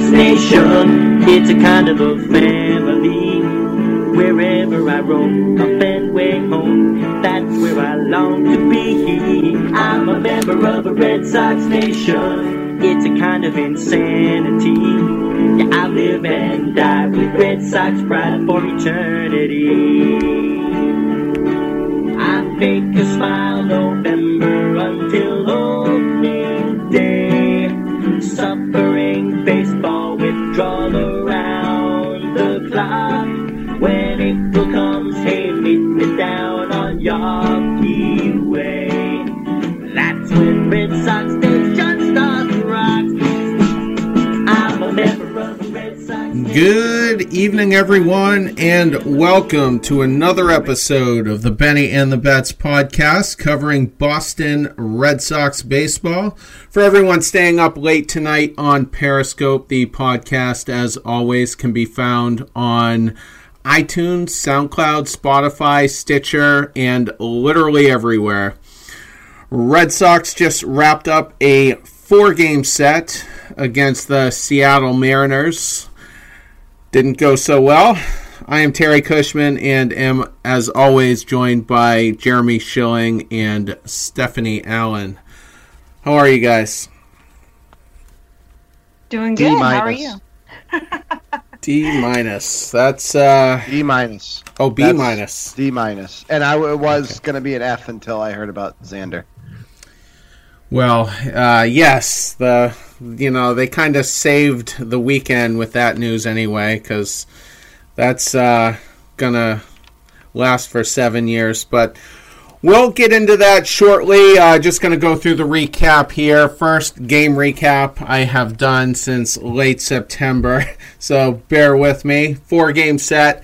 Sox Nation, it's a kind of a family. Wherever I roam, up and way home, that's where I long to be. I'm a member of a Red Sox Nation, it's a kind of insanity. Yeah, I live and die with Red Sox pride for eternity. I fake a smile November until opening day, suffering baseball withdrawal around the clock. When April comes, hey, meet me down on Yawkey Way. That's when Red Sox Nation starts rocks. I'm a member of the Red Sox Nation. Good evening, everyone, and welcome to another episode of the Benny and the Betts podcast covering Boston Red Sox baseball. For everyone staying up late tonight on Periscope, the podcast, as always, can be found on iTunes, SoundCloud, Spotify, Stitcher, and literally everywhere. Red Sox just wrapped up a 4-game set against the Seattle Mariners. Didn't go so well. I am Terry Cushman and am, as always, joined by Jeremy Schilling and Stephanie Allen. How are you guys? Doing good. How are you? D-. That's D-. Oh, B-. D-. And I was going to be an F until I heard about Xander. Well, yes, they kind of saved the weekend with that news anyway, because that's going to last for 7 years. But we'll get into that shortly. Just going to go through the recap here. First game recap I have done since late September, so bear with me. 4-game set.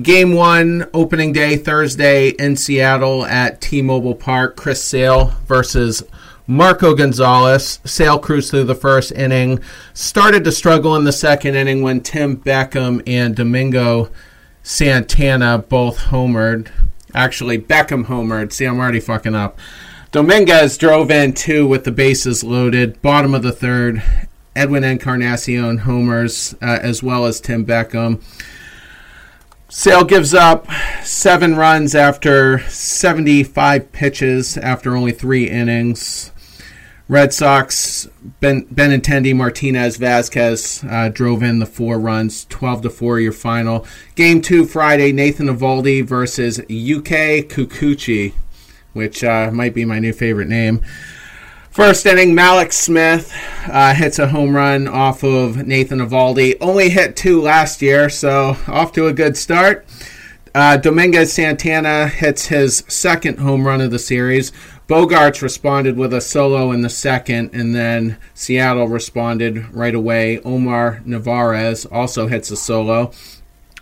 Game 1, opening day, Thursday in Seattle at T-Mobile Park. Chris Sale versus Marco Gonzalez. Sale cruised through the first inning, started to struggle in the second inning when Tim Beckham and Domingo Santana both homered. Actually, Beckham homered. See, I'm already fucking up. Dominguez drove in two with the bases loaded. Bottom of the third, Edwin Encarnacion homers, as well as Tim Beckham. Sale gives up 7 runs after 75 pitches after only 3 innings. Red Sox, Benintendi, Martinez, Vasquez drove in the 4 runs, 12-4 your final. Game 2 Friday, Nathan Eovaldi versus UK Kikuchi, which might be my new favorite name. First inning, Malik Smith hits a home run off of Nathan Eovaldi. Only hit 2 last year, so off to a good start. Dominguez Santana hits his second home run of the series. Bogaerts responded with a solo in the second, and then Seattle responded right away. Omar Narvaez also hits a solo.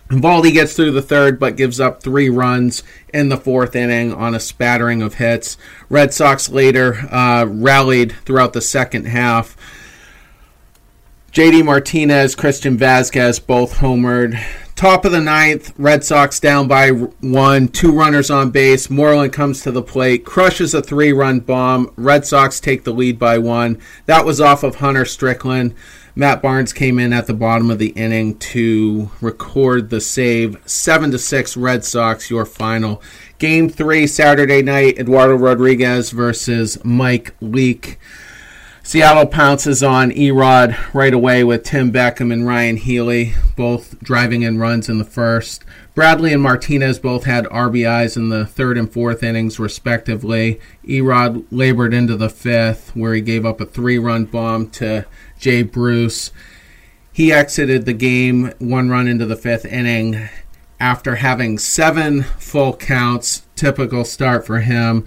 Eovaldi gets through the third, but gives up 3 runs in the fourth inning on a spattering of hits. Red Sox later rallied throughout the second half. J.D. Martinez, Christian Vasquez both homered. Top of the ninth, Red Sox down by 1, 2 runners on base. Moreland comes to the plate, crushes a 3-run bomb. Red Sox take the lead by 1. That was off of Hunter Strickland. Matt Barnes came in at the bottom of the inning to record the save. 7-6 Red Sox, your final. Game 3, Saturday night, Eduardo Rodriguez versus Mike Leake. Seattle pounces on Erod right away with Tim Beckham and Ryan Healy both driving in runs in the first. Bradley and Martinez both had RBIs in the third and fourth innings, respectively. Erod labored into the fifth, where he gave up a 3-run bomb to Jay Bruce. He exited the game 1 run into the fifth inning after having 7 full counts. Typical start for him.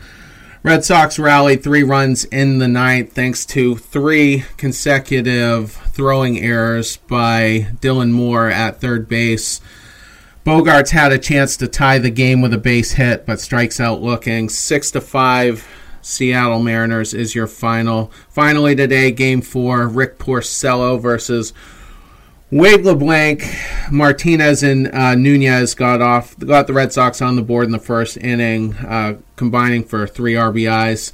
Red Sox rallied 3 runs in the ninth thanks to 3 consecutive throwing errors by Dylan Moore at third base. Bogaerts had a chance to tie the game with a base hit, but strikes out looking. 6-5 Seattle Mariners is your final. Finally today, Game 4, Rick Porcello versus Wade LeBlanc. Martinez and Nunez got the Red Sox on the board in the first inning, combining for 3 RBIs.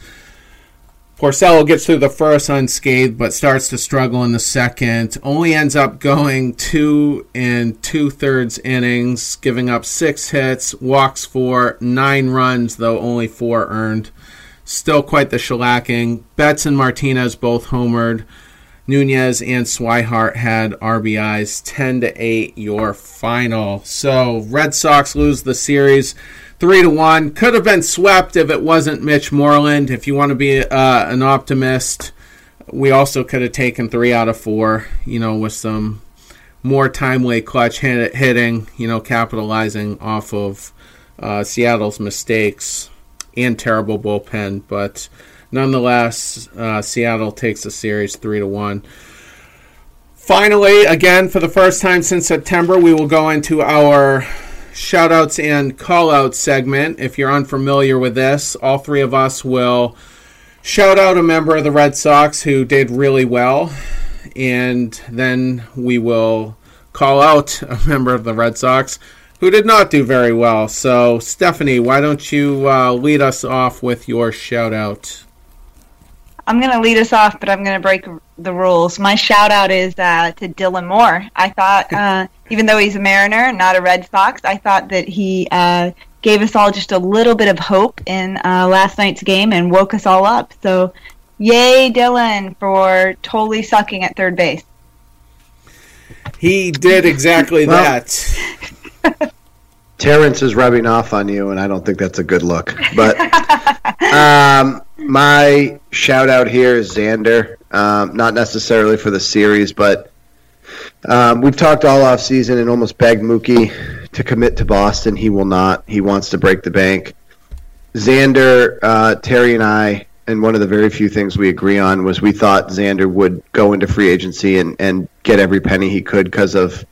Porcello gets through the first unscathed, but starts to struggle in the second. Only ends up going 2 2/3 innings, giving up 6 hits, walks 4, 9 runs, though only 4 earned. Still quite the shellacking. Betts and Martinez both homered. Nunez and Swihart had RBIs. 10-8, your final. So Red Sox lose the series 3-1. Could have been swept if it wasn't Mitch Moreland. If you want to be an optimist, we also could have taken 3 out of 4, you know, with some more timely clutch hitting, you know, capitalizing off of Seattle's mistakes and terrible bullpen. But nonetheless, Seattle takes the series 3-1. Finally, again, for the first time since September, we will go into our shoutouts and callouts segment. If you're unfamiliar with this, all three of us will shout out a member of the Red Sox who did really well, and then we will call out a member of the Red Sox who did not do very well. So, Stephanie, why don't you lead us off with your shout out? I'm going to lead us off, but I'm going to break the rules. My shout-out is to Dylan Moore. I thought, even though he's a Mariner, not a Red Sox, I thought that he gave us all just a little bit of hope in last night's game and woke us all up. So, yay, Dylan, for totally sucking at third base. He did exactly that. Terrence is rubbing off on you, and I don't think that's a good look. But my shout-out here is Xander, not necessarily for the series, but we've talked all offseason and almost begged Mookie to commit to Boston. He will not. He wants to break the bank. Xander, Terry and I, and one of the very few things we agree on was we thought Xander would go into free agency and get every penny he could because of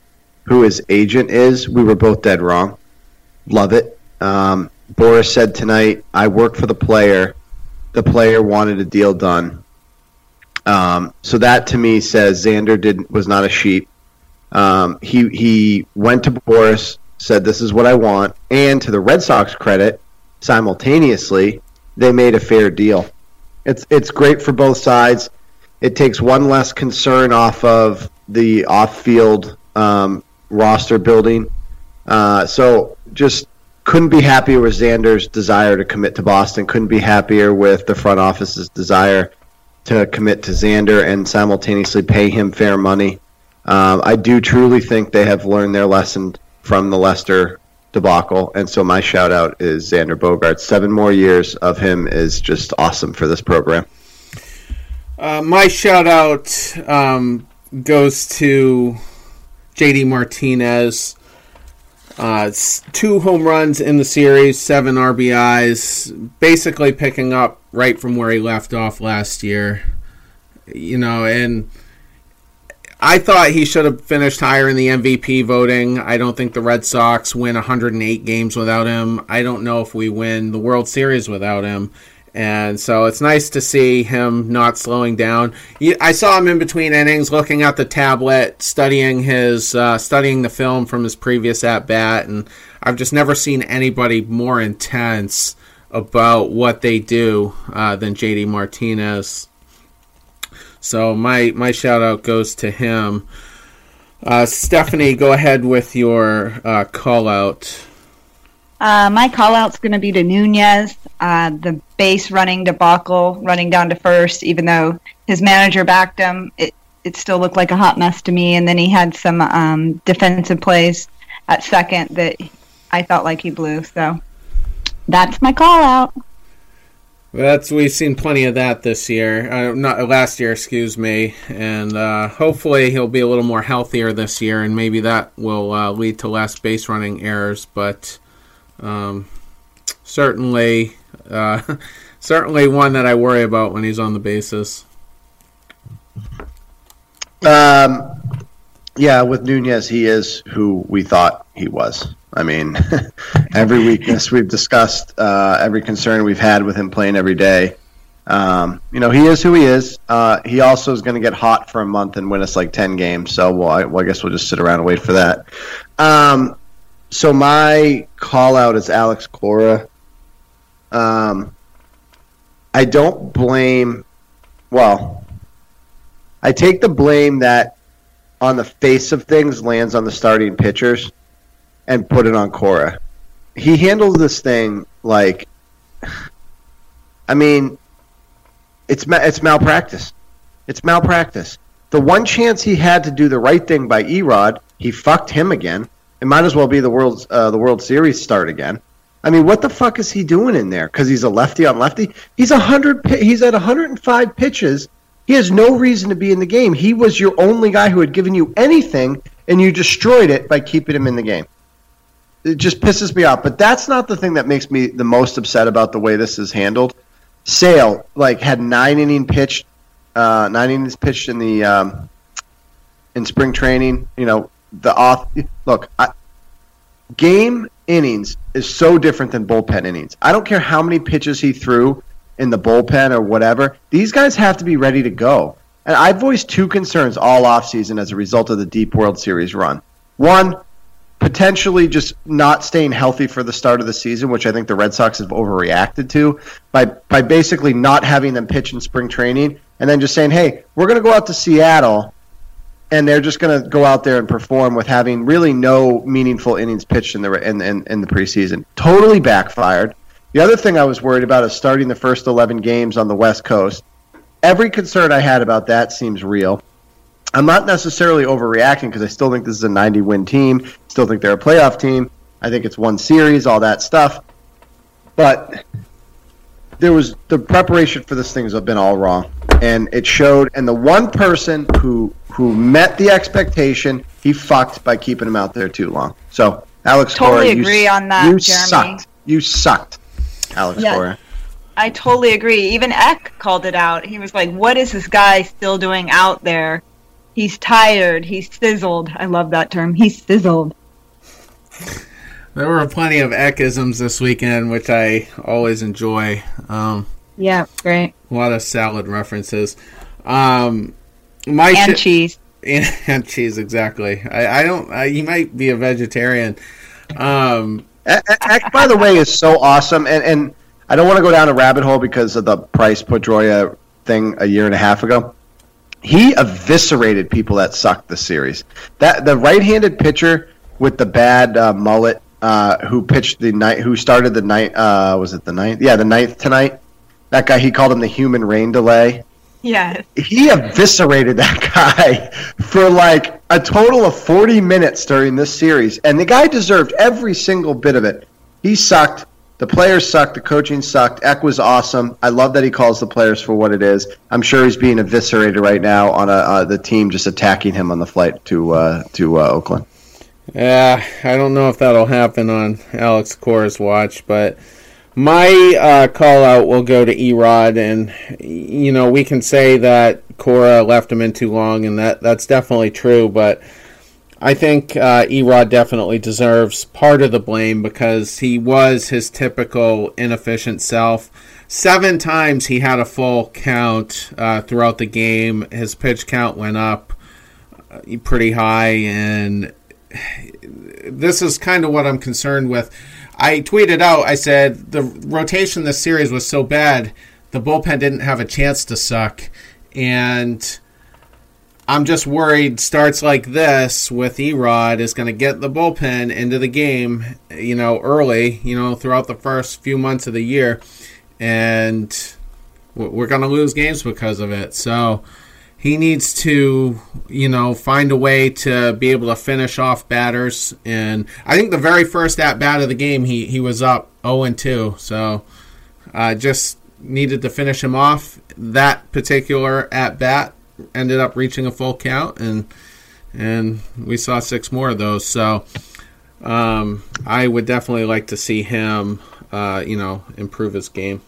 who his agent is. We were both dead wrong. Love it. Boris said tonight, I work for the player. The player wanted a deal done. So that to me says Xander was not a sheep. He went to Boris, said this is what I want, and to the Red Sox credit, simultaneously, they made a fair deal. It's great for both sides. It takes one less concern off of the off-field roster building. So just couldn't be happier with Xander's desire to commit to Boston. Couldn't be happier with the front office's desire to commit to Xander and simultaneously pay him fair money. I do truly think they have learned their lesson from the Lester debacle, and so my shout-out is Xander Bogaerts. 7 more years of him is just awesome for this program. My shout-out goes to J.D. Martinez. 2 home runs in the series, 7 RBIs, basically picking up right from where he left off last year. You know, and I thought he should have finished higher in the MVP voting. I don't think the Red Sox win 108 games without him. I don't know if we win the World Series without him. And so it's nice to see him not slowing down. I saw him in between innings looking at the tablet, studying the film from his previous at-bat, and I've just never seen anybody more intense about what they do than J.D. Martinez. So my shout-out goes to him. Stephanie, go ahead with your call-out. My call-out's going to be to Nunez, the base-running debacle, running down to first, even though his manager backed him. It still looked like a hot mess to me, and then he had some defensive plays at second that I felt like he blew. So that's my call-out. We've seen plenty of that this year. Last year, excuse me. And hopefully he'll be a little more healthier this year, and maybe that will lead to less base-running errors, but certainly one that I worry about when he's on the bases. Yeah, with Nunez, he is who we thought he was. I mean, every weakness we've discussed, every concern we've had with him playing every day. You know, he is who he is. He also is going to get hot for a month and win us like 10 games. So I guess we'll just sit around and wait for that. So my call-out is Alex Cora. I don't blame well, I take the blame that on the face of things lands on the starting pitchers and put it on Cora. He handled this thing like, I mean, it's malpractice. It's malpractice. The one chance he had to do the right thing by Erod, he fucked him again. It might as well be the World Series start again. I mean, what the fuck is he doing in there? Because he's a lefty on lefty. He's at 105 pitches. He has no reason to be in the game. He was your only guy who had given you anything, and you destroyed it by keeping him in the game. It just pisses me off. But that's not the thing that makes me the most upset about the way this is handled. Sale, like, had nine innings pitched in the in spring training. You know, game innings is so different than bullpen innings. I don't care how many pitches he threw in the bullpen or whatever. These guys have to be ready to go. And I voiced two concerns all offseason as a result of the deep World Series run. One, potentially just not staying healthy for the start of the season, which I think the Red Sox have overreacted to by basically not having them pitch in spring training and then just saying, hey, we're going to go out to Seattle, and they're just going to go out there and perform with having really no meaningful innings pitched in the preseason. Totally backfired. The other thing I was worried about is starting the first 11 games on the West Coast. Every concern I had about that seems real. I'm not necessarily overreacting because I still think this is a 90-win team. Still think they're a playoff team. I think it's one series, all that stuff. But there was the preparation for this thing has been all wrong. And it showed, and the one person who met the expectation, he fucked by keeping him out there too long. So, Alex Cora, totally agree on that, Jeremy. You sucked, Alex Cora. I totally agree. Even Eck called it out. He was like, what is this guy still doing out there? He's tired. He's sizzled. I love that term. He's sizzled. There were plenty of Eckisms this weekend, which I always enjoy. Yeah, great. A lot of salad references. Cheese. And cheese, exactly. You might be a vegetarian. Eck, by the way, is so awesome. And I don't want to go down a rabbit hole because of the Price Pedroia thing a year and a half ago. He eviscerated people that sucked the series. The right-handed pitcher with the bad mullet who started the ninth tonight. That guy, he called him the human rain delay. Yeah. He eviscerated that guy for like a total of 40 minutes during this series, and the guy deserved every single bit of it. He sucked. The players sucked. The coaching sucked. Eck was awesome. I love that he calls the players for what it is. I'm sure he's being eviscerated right now on the team just attacking him on the flight to Oakland. Yeah, I don't know if that'll happen on Alex Cora's watch, but my call-out will go to Erod, and you know we can say that Cora left him in too long, and that's definitely true, but I think Erod definitely deserves part of the blame because he was his typical inefficient self. 7 times he had a full count throughout the game. His pitch count went up pretty high, and this is kind of what I'm concerned with. I tweeted out, I said, the rotation this series was so bad, the bullpen didn't have a chance to suck, and I'm just worried starts like this with Erod is going to get the bullpen into the game, you know, early, you know, throughout the first few months of the year, and we're going to lose games because of it. So he needs to, you know, find a way to be able to finish off batters. And I think the very first at-bat of the game, he was up 0-2, so just needed to finish him off. That particular at-bat ended up reaching a full count, and we saw 6 more of those. So I would definitely like to see him, you know, improve his game.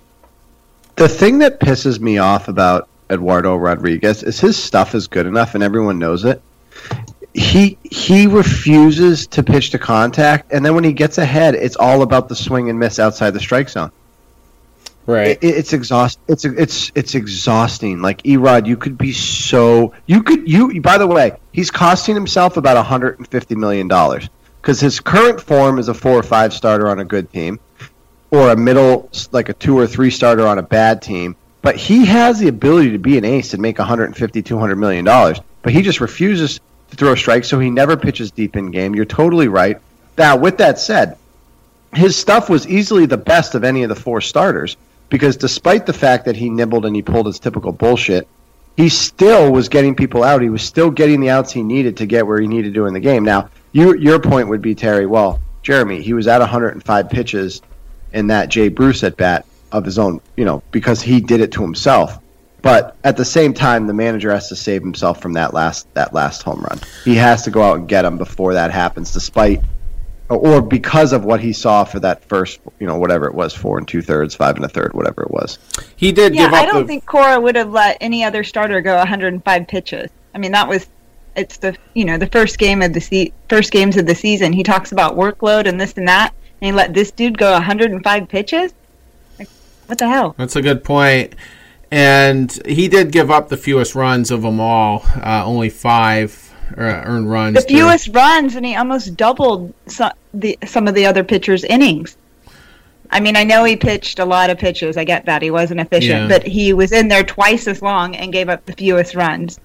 The thing that pisses me off about Eduardo Rodriguez is his stuff is good enough, and everyone knows it. He refuses to pitch to contact, and then when he gets ahead, it's all about the swing and miss outside the strike zone. Right. It's exhausting. It's exhausting. Like Erod, by the way, he's costing himself about $150 million because his current form is a 4 or 5 starter on a good team, or a middle, like a 2 or 3 starter on a bad team, But he has the ability to be an ace and make $150, $200 million. But he just refuses to throw strikes, so he never pitches deep in game. You're totally right. Now, with that said, his stuff was easily the best of any of the four starters because despite the fact that he nibbled and he pulled his typical bullshit, he still was getting people out. He was still getting the outs he needed to get where he needed to in the game. Now, your point would be, Terry, well, Jeremy, he was at 105 pitches in that Jay Bruce at bat of his own, because he did it to himself. But at the same time, the manager has to save himself from that last home run. He has to go out and get him before that happens, despite or because of what he saw for that first, whatever it was, 4 2/3, 5 1/3, whatever it was. He did give up. I don't think Cora would have let any other starter go 105 pitches. I mean, it's the the first games of the season. He talks about workload and this and that, and he let this dude go 105 pitches. Like, what the hell? That's a good point. And he did give up the fewest runs of them all, only 5. Earned runs. The fewest runs, and he almost doubled some of the other pitchers' innings. I mean, I know he pitched a lot of pitches. I get that. He wasn't efficient, but he was in there twice as long and gave up the fewest runs.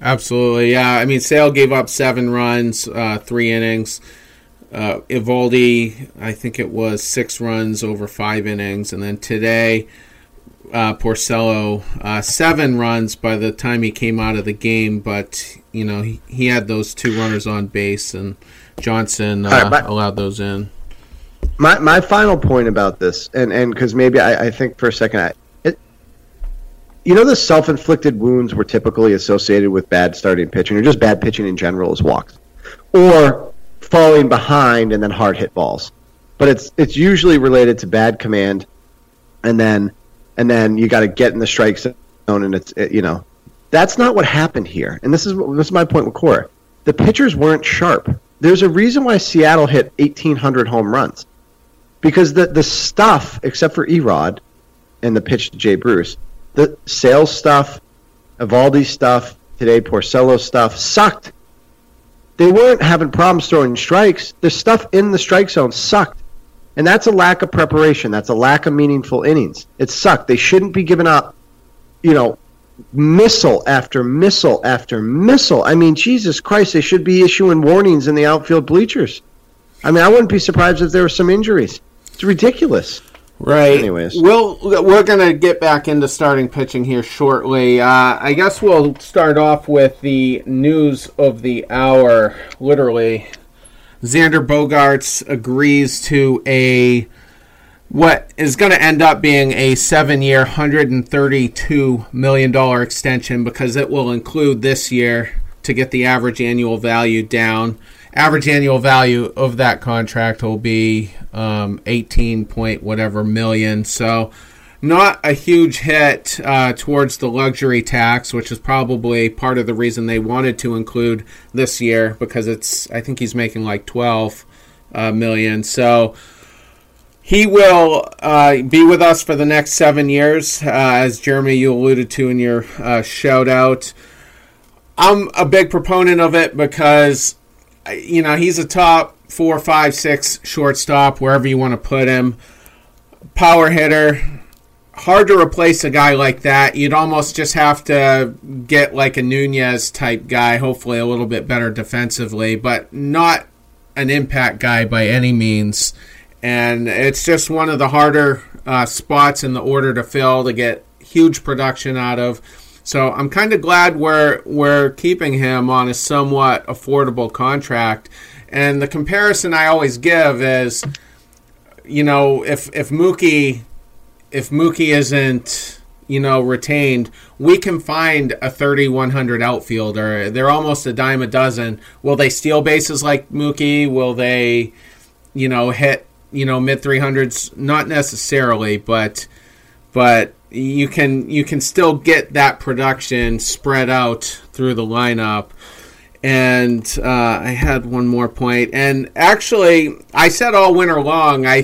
Absolutely, yeah. I mean, Sale gave up 7 runs, 3 innings. Eovaldi, I think it was 6 runs over 5 innings. And then today, Porcello, 7 runs by the time he came out of the game, but he had those 2 runners on base, and Johnson allowed those in. My final point about this, and because maybe I think for a second, the self-inflicted wounds were typically associated with bad starting pitching, or just bad pitching in general, as walks, or falling behind and then hard hit balls. But it's usually related to bad command, and then you got to get in the strike zone, and that's not what happened here. And this is my point with Cora. The pitchers weren't sharp. There's a reason why Seattle hit 1,800 home runs, because the stuff, except for Erod and the pitch to Jay Bruce, the Sales stuff, Eovaldi stuff, today Porcello stuff, sucked. They weren't having problems throwing strikes. The stuff in the strike zone sucked. And that's a lack of preparation. That's a lack of meaningful innings. It sucked. They shouldn't be giving up, missile after missile after missile. I mean, Jesus Christ, they should be issuing warnings in the outfield bleachers. I mean, I wouldn't be surprised if there were some injuries. It's ridiculous. Right. Anyways, we're going to get back into starting pitching here shortly. I guess we'll start off with the news of the hour, literally. Xander Bogaerts agrees to what is going to end up being a 7-year, $132 million extension, because it will include this year to get the average annual value down. Average annual value of that contract will be 18 point whatever million. So not a huge hit towards the luxury tax, which is probably part of the reason they wanted to include this year, because I think he's making like 12 million. So he will be with us for the next 7 years, as Jeremy, you alluded to in your shout out. I'm a big proponent of it because, he's a top 4, 5, 6 shortstop, wherever you want to put him. Power hitter. Hard to replace a guy like that. You'd almost just have to get like a Nunez type guy, hopefully a little bit better defensively, but not an impact guy by any means. And it's just one of the harder spots in the order to fill to get huge production out of. So I'm kind of glad we're keeping him on a somewhat affordable contract. And the comparison I always give is, if Mookie isn't, retained, we can find a 3,100 outfielder. They're almost a dime a dozen. Will they steal bases like Mookie? Will they, hit, mid 300s? Not necessarily, but you can still get that production spread out through the lineup. And I had one more point. And actually, I said all winter long, I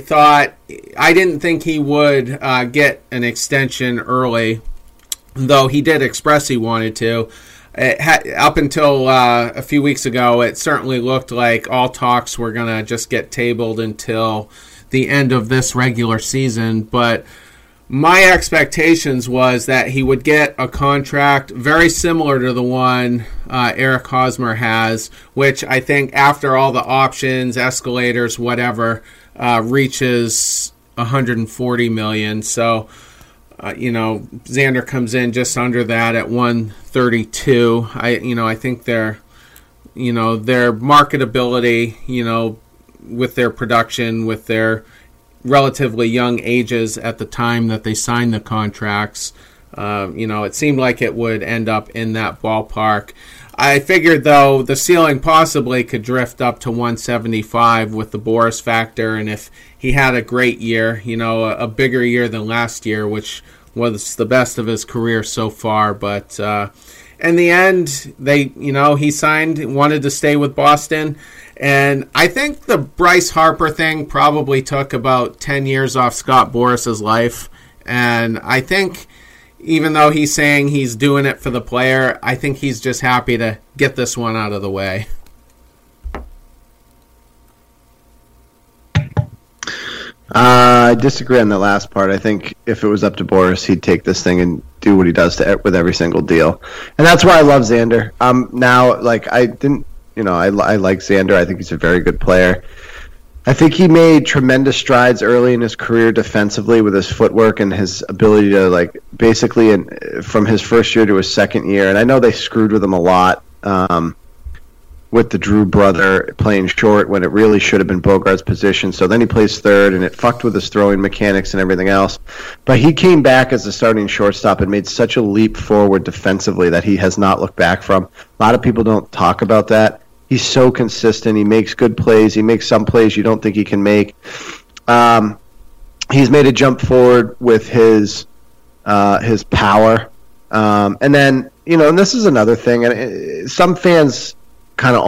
didn't think he would get an extension early, though he did express he wanted to. Up until a few weeks ago, it certainly looked like all talks were going to just get tabled until the end of this regular season. But my expectations was that he would get a contract very similar to the one Eric Hosmer has, which I think after all the options, escalators, whatever, reaches $140 million. So, Xander comes in just under that at 132. I think their marketability, with their production, with their relatively young ages at the time that they signed the contracts, it seemed like it would end up in that ballpark. I figured, though, the ceiling possibly could drift up to 175 with the Boris factor, and if he had a great year, a bigger year than last year, which was the best of his career so far. But in the end, they, he signed, wanted to stay with Boston, and I think the Bryce Harper thing probably took about 10 years off Scott Boris's life, and I think, even though he's saying he's doing it for the player, I think he's just happy to get this one out of the way. I disagree on the last part. I think if it was up to Boris, he'd take this thing and do what he does with every single deal. And that's why I love Xander. Now, I like Xander. I think he's a very good player. I think he made tremendous strides early in his career defensively with his footwork and his ability to, basically from his first year to his second year. And I know they screwed with him a lot with the Drew brother playing short when it really should have been Bogaerts' position. So then he plays third, and it fucked with his throwing mechanics and everything else. But he came back as a starting shortstop and made such a leap forward defensively that he has not looked back from. A lot of people don't talk about that. He's so consistent. He makes good plays. He makes some plays you don't think he can make. He's made a jump forward with his power. And then, and this is another thing. And some fans kind of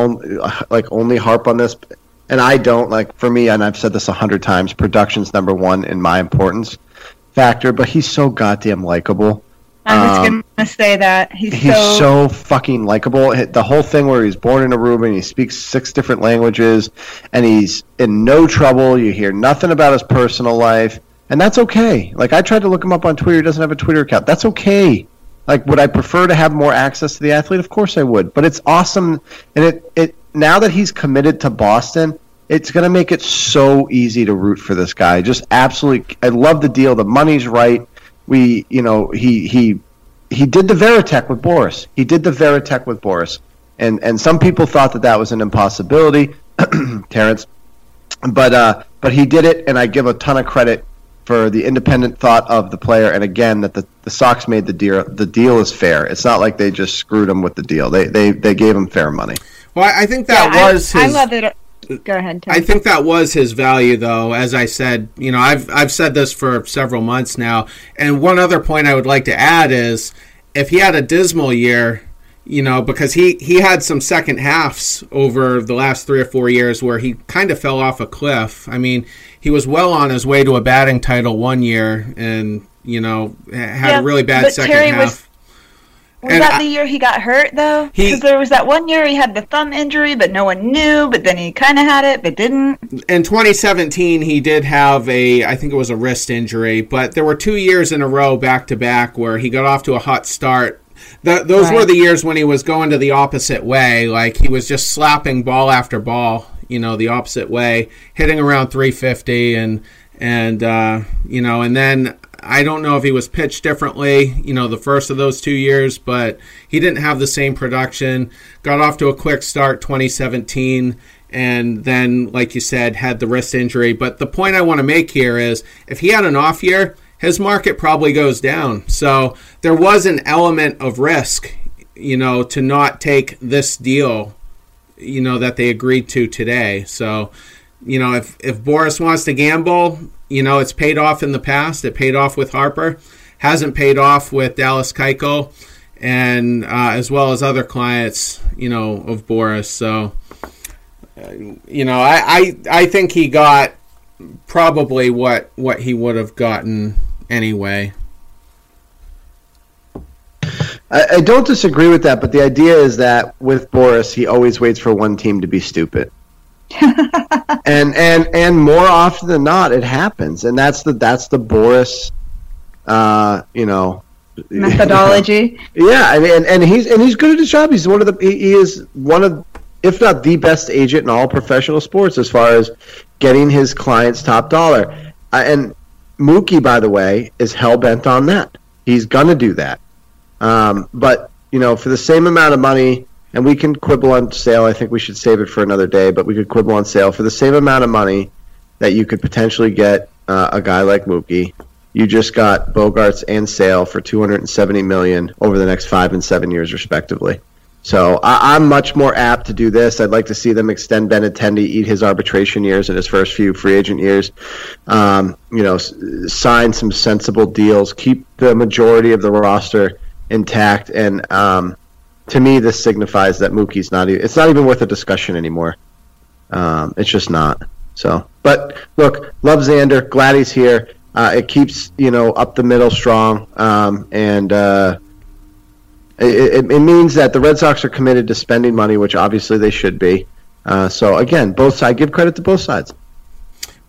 only harp on this, and I don't. For me, and I've said this 100 times, production's number one in my importance factor, but he's so goddamn likable. I was going to say that. He's so fucking likable. The whole thing where he's born in Aruba and he speaks 6 different languages and he's in no trouble. You hear nothing about his personal life, and that's okay. I tried to look him up on Twitter. He doesn't have a Twitter account. That's okay. Would I prefer to have more access to the athlete? Of course I would. But it's awesome. And it now that he's committed to Boston, it's going to make it so easy to root for this guy. Just absolutely. I love the deal. The money's right. We, he did the Varitek with Boris. And some people thought that was an impossibility, Terrence. But he did it, and I give a ton of credit for the independent thought of the player. And again, that the Sox made the deal. The deal is fair. It's not like they just screwed him with the deal. They gave him fair money. Well, I think that was his... I love it. Go ahead, Tim. I think that was his value, though. As I said, I've said this for several months now. And one other point I would like to add is, if he had a dismal year, because he had some second halves over the last 3 or 4 years where he kind of fell off a cliff. I mean, he was well on his way to a batting title one year, and had a really bad second half. Was that the year he got hurt, though? Because there was that one year he had the thumb injury, but no one knew, but then he kind of had it, but didn't. In 2017, he did have I think it was a wrist injury, but there were 2 years in a row back-to-back where he got off to a hot start. Those were the years when he was going to the opposite way. He was just slapping ball after ball, the opposite way, hitting around 350, and then... I don't know if he was pitched differently, the first of those 2 years, but he didn't have the same production. Got off to a quick start 2017, and then, like you said, had the wrist injury. But the point I want to make here is, if he had an off year, his market probably goes down. So there was an element of risk, to not take this deal, that they agreed to today. So, if Boris wants to gamble... it's paid off in the past. It paid off with Harper. Hasn't paid off with Dallas Keuchel, and as well as other clients, of Boris. So, I think he got probably what he would have gotten anyway. I don't disagree with that, but the idea is that with Boris, he always waits for one team to be stupid. and more often than not, it happens, and that's the Boris you know, methodology. Yeah, I mean, and he's good at his job. He's one of the if not the best agent in all professional sports as far as getting his clients top dollar. And Mookie, by the way, is hell-bent on that. He's going to do that. But, you know, for the same amount of money, and we can quibble on Sale. I think we should save it for another day, but we could quibble on Sale. For the same amount of money that you could potentially get a guy like Mookie, you just got Bogaerts and Sale for $270 million over the next 5 and 7 years, respectively. So I'm much more apt to do this. I'd like to see them extend Benintendi, eat his arbitration years and his first few free agent years, you know, sign some sensible deals, keep the majority of the roster intact. And to me, this signifies that Mookie's it's not even worth a discussion anymore. It's just not. So, but look, love Xander. Glad he's here. It keeps, you know, up the middle strong. It means that the Red Sox are committed to spending money, which obviously they should be. So, again, both sides. Give credit to both sides.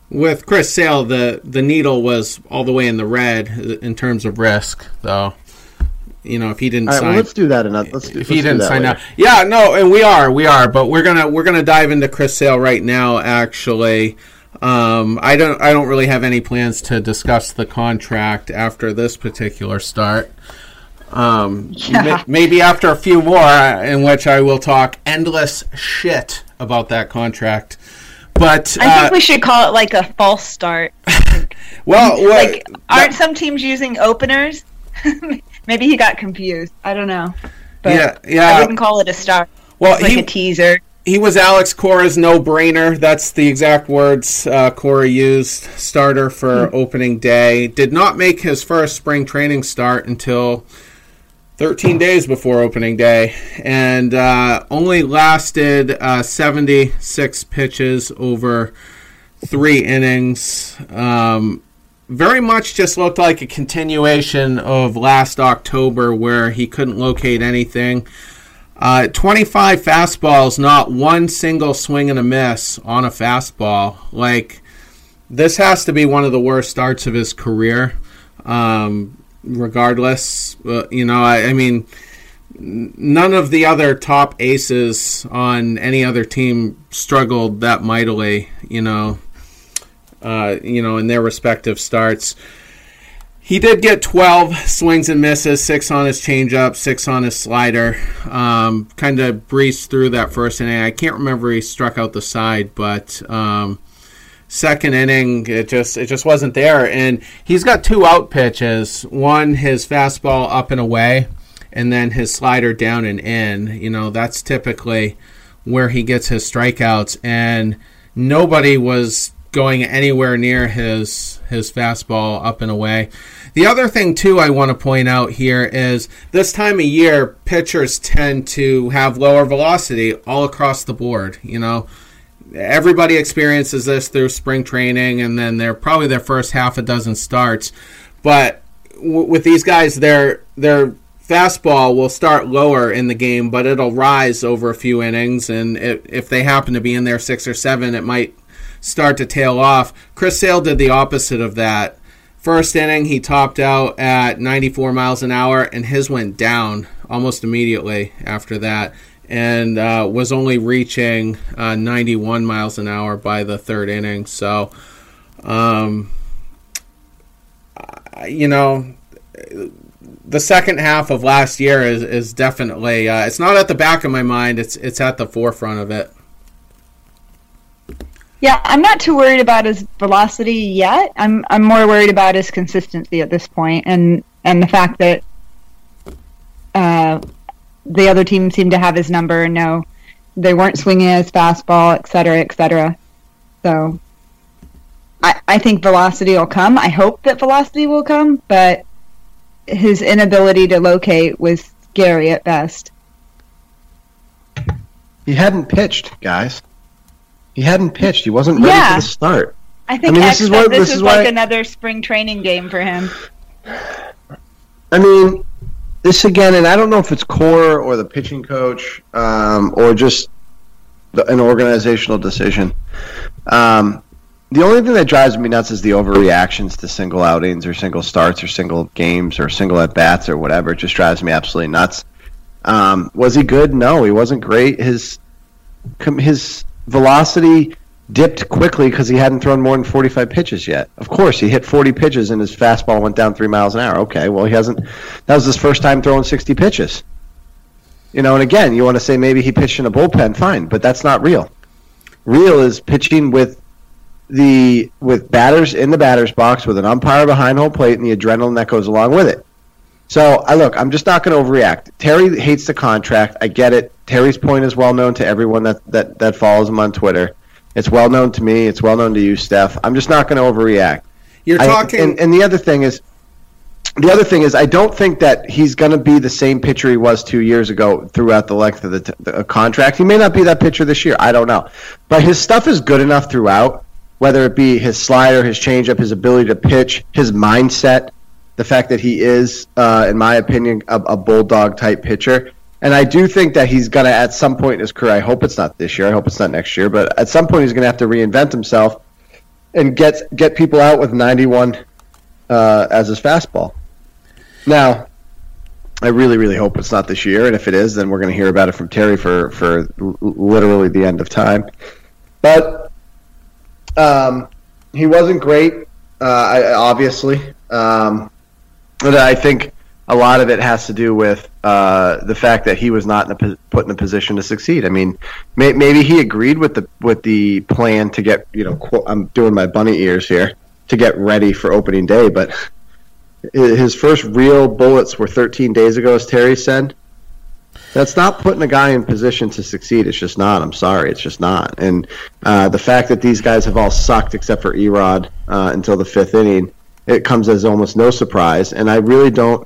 With Chris Sale, the needle was all the way in the red in terms of risk, though. You know, if he didn't sign, well, let's do that. Yeah, no, and we are, but we're gonna dive into Chris Sale right now. Actually, I don't really have any plans to discuss the contract after this particular start. Maybe after a few more, in which I will talk endless shit about that contract. But I think we should call it like a false start. Well, like, aren't some teams using openers? Maybe he got confused. I don't know. But yeah. I wouldn't call it a start. Well, it's like a teaser. He was Alex Cora's no-brainer. That's the exact words Cora used. Starter for opening day. Did not make his first spring training start until 13 days before opening day, and only lasted 76 pitches over 3 innings. Very much just looked like a continuation of last October, where he couldn't locate anything. 25 fastballs, not one single swing and a miss on a fastball. Like, this has to be one of the worst starts of his career. Regardless, you know, I mean, none of the other top aces on any other team struggled that mightily, you know, in their respective starts. He did get 12 swings and misses, 6 on his changeup, 6 on his slider. Kind of breezed through that first inning. I can't remember if he struck out the side, but second inning, it just wasn't there. And he's got 2 out pitches, one his fastball up and away, and then his slider down and in. You know, that's typically where he gets his strikeouts, and nobody was going anywhere near his fastball up and away. The other thing, too, I want to point out here is this time of year, pitchers tend to have lower velocity all across the board. You know, everybody experiences this through spring training, and then they're probably their first half a dozen starts. But with these guys, their fastball will start lower in the game, but it'll rise over a few innings, and if they happen to be in there 6 or 7, it might start to tail off. Chris Sale did the opposite of that. First inning, he topped out at 94 miles an hour, and his went down almost immediately after that, and was only reaching 91 miles an hour by the third inning. So, you know, the second half of last year is definitely, it's not at the back of my mind, it's at the forefront of it. Yeah, I'm not too worried about his velocity yet. I'm more worried about his consistency at this point, and the fact that the other team seemed to have his number and no, they weren't swinging his fastball, et cetera, et cetera. So I think velocity will come. I hope that velocity will come, but his inability to locate was scary at best. He hadn't pitched, guys. He hadn't pitched. He wasn't ready for the start. I think this is like another spring training game for him. I mean, this again, and I don't know if it's Cora or the pitching coach or just an organizational decision. The only thing that drives me nuts is the overreactions to single outings or single starts or single games or single at-bats or whatever. It just drives me absolutely nuts. Was he good? No, he wasn't great. His velocity dipped quickly because he hadn't thrown more than 45 pitches yet. Of course, he hit 40 pitches and his fastball went down 3 miles an hour. Okay, well, he hasn't. That was his first time throwing 60 pitches. You know, and again, you want to say maybe he pitched in a bullpen, fine, but that's not real. Real is pitching with batters in the batter's box, with an umpire behind home plate, and the adrenaline that goes along with it. So, I'm just not going to overreact. Terry hates the contract. I get it. Terry's point is well known to everyone that follows him on Twitter. It's well known to me. It's well known to you, Steph. I'm just not going to overreact. You're talking. And the other thing is, I don't think that he's going to be the same pitcher he was 2 years ago throughout the length of the contract. He may not be that pitcher this year. I don't know. But his stuff is good enough throughout, whether it be his slider, his changeup, his ability to pitch, his mindset, the fact that he is, in my opinion, a bulldog-type pitcher. And I do think that he's going to, at some point in his career, I hope it's not this year, I hope it's not next year, but at some point he's going to have to reinvent himself and get people out with 91 as his fastball. Now, I really, really hope it's not this year, and if it is, then we're going to hear about it from Terry for literally the end of time. But he wasn't great, obviously. But I think a lot of it has to do with the fact that he was not put in a position to succeed. I mean, maybe he agreed with the plan to get, I'm doing my bunny ears here, to get ready for opening day, but his first real bullets were 13 days ago, as Terry said. That's not putting a guy in position to succeed. It's just not. I'm sorry. It's just not. And the fact that these guys have all sucked except for Erod until the fifth inning, it comes as almost no surprise. And I really don't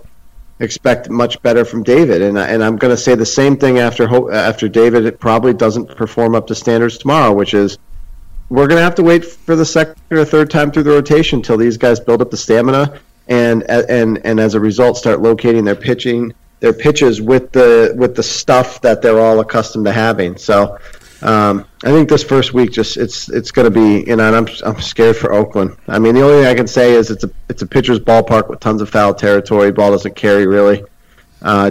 expect much better from David. And I'm going to say the same thing after David. It probably doesn't perform up to standards tomorrow, which is we're going to have to wait for the second or third time through the rotation until these guys build up the stamina and as a result start locating their pitching, their pitches with the stuff that they're all accustomed to having. So I think this first week just it's going to be, I'm scared for Oakland. I mean, the only thing I can say is it's a pitcher's ballpark with tons of foul territory. Ball doesn't carry really,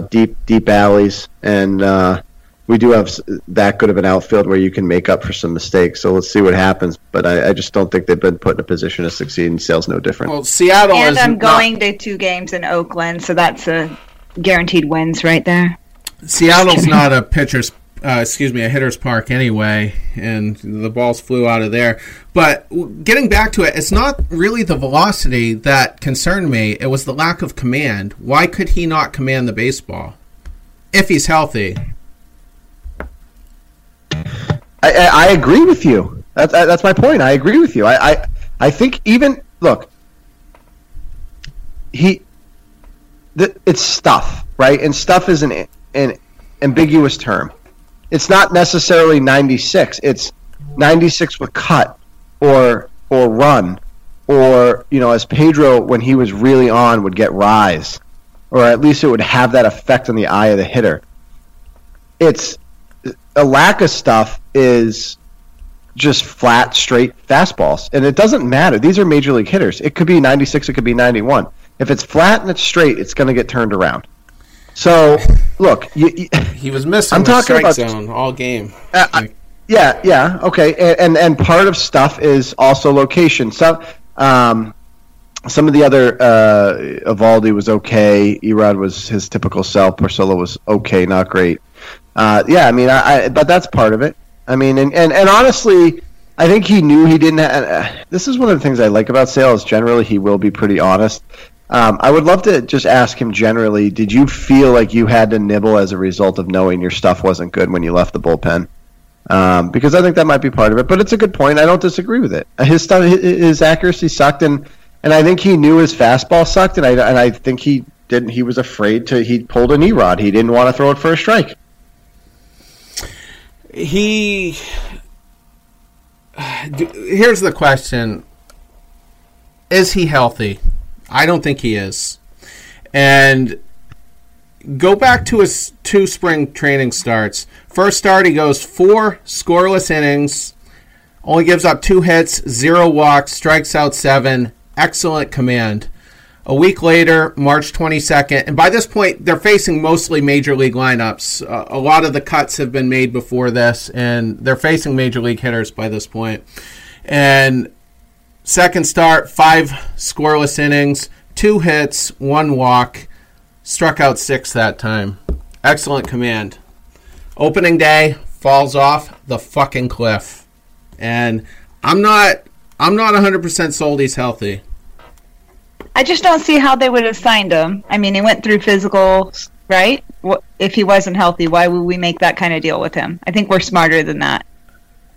deep alleys, and we do have that good of an outfield where you can make up for some mistakes. So let's see what happens. But I just don't think they've been put in a position to succeed, and Sale's no different. Well, Seattle and I'm going to two games in Oakland, so that's a guaranteed wins right there. Seattle's not a a hitter's park anyway, and the balls flew out of there. But getting back to it, it's not really the velocity that concerned me. It was the lack of command. Why could he not command the baseball if he's healthy? I agree with you. That's my point. I agree with you. I think even look, it's stuff, right? And stuff is an ambiguous term. It's not necessarily 96. It's 96 with cut or run or as Pedro when he was really on would get rise, or at least it would have that effect on the eye of the hitter. It's a lack of stuff is just flat, straight fastballs. And it doesn't matter. These are major league hitters. It could be 96. It could be 91. If it's flat and it's straight, it's going to get turned around. So, look. He was missing the strike zone all game. Okay. And part of stuff is also location. So, some of the other Eovaldi was okay. Erod was his typical self. Porcello was okay, not great. But that's part of it. I mean, and honestly, I think he knew he didn't this is one of the things I like about Sale is generally he will be pretty honest. I would love to just ask him generally, did you feel like you had to nibble as a result of knowing your stuff wasn't good when you left the bullpen? Because I think that might be part of it, but it's a good point. I don't disagree with it. His stuff, his accuracy sucked, and I think he knew his fastball sucked, and I think he didn't. He was afraid to. He pulled an Erod. He didn't want to throw it for a strike. Here's the question. Is he healthy? I don't think he is. And go back to his two spring training starts. First start, he goes 4 scoreless innings, Only gives up 2 hits, 0 walks, strikes out 7. Excellent command. A week later, March 22nd, and by this point, they're facing mostly major league lineups. A lot of the cuts have been made before this, and they're facing major league hitters by this point. And second start, 5 scoreless innings, 2 hits, 1 walk, struck out 6 that time. Excellent command. Opening day, falls off the fucking cliff. And I'm not 100% sold he's healthy. I just don't see how they would have signed him. I mean, he went through physicals, right? If he wasn't healthy, why would we make that kind of deal with him? I think we're smarter than that.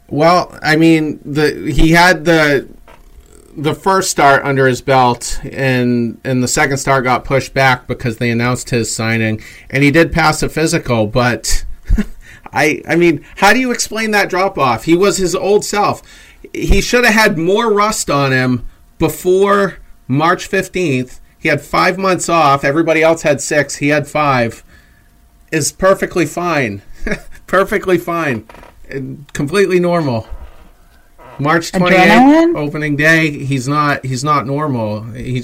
Well, I mean, he had the first start under his belt, and the second start got pushed back because they announced his signing, and he did pass a physical, but I mean, how do you explain that drop-off? He was his old self. He should have had more rust on him before March 15th. He had 5 months off. Everybody else had 6. He had 5. Is perfectly fine. Perfectly fine. Completely normal. March 28th, adrenaline? Opening day, he's not normal. He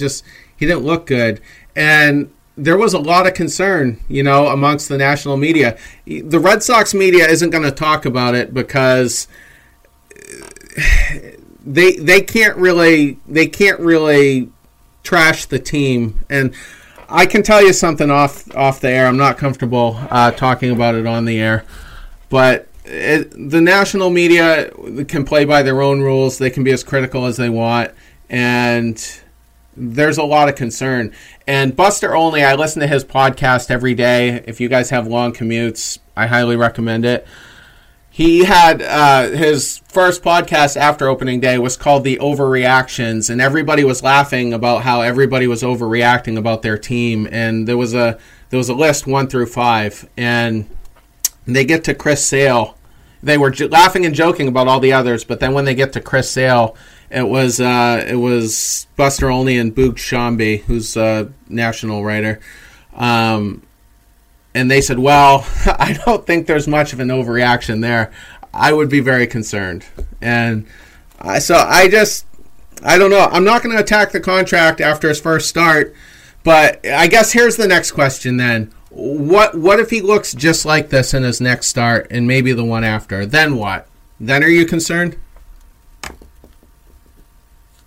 didn't look good. And there was a lot of concern, amongst the national media. The Red Sox media isn't going to talk about it because they can't really trash the team. And I can tell you something off the air. I'm not comfortable talking about it on the air, but the national media can play by their own rules. They can be as critical as they want, and there's a lot of concern. And Buster Olney, I listen to his podcast every day. If you guys have long commutes, I highly recommend it. He had his first podcast after opening day was called The Overreactions, and everybody was laughing about how everybody was overreacting about their team. And there was a list 1 through 5, and they get to Chris Sale. They were laughing and joking about all the others, but then when they get to Chris Sale, it was Buster Olney and Boog Sciambi, who's a national writer, and they said, well, I don't think there's much of an overreaction there. I would be very concerned. And I don't know. I'm not going to attack the contract after his first start, but I guess here's the next question then. What if he looks just like this in his next start and maybe the one after? Then what? Then are you concerned?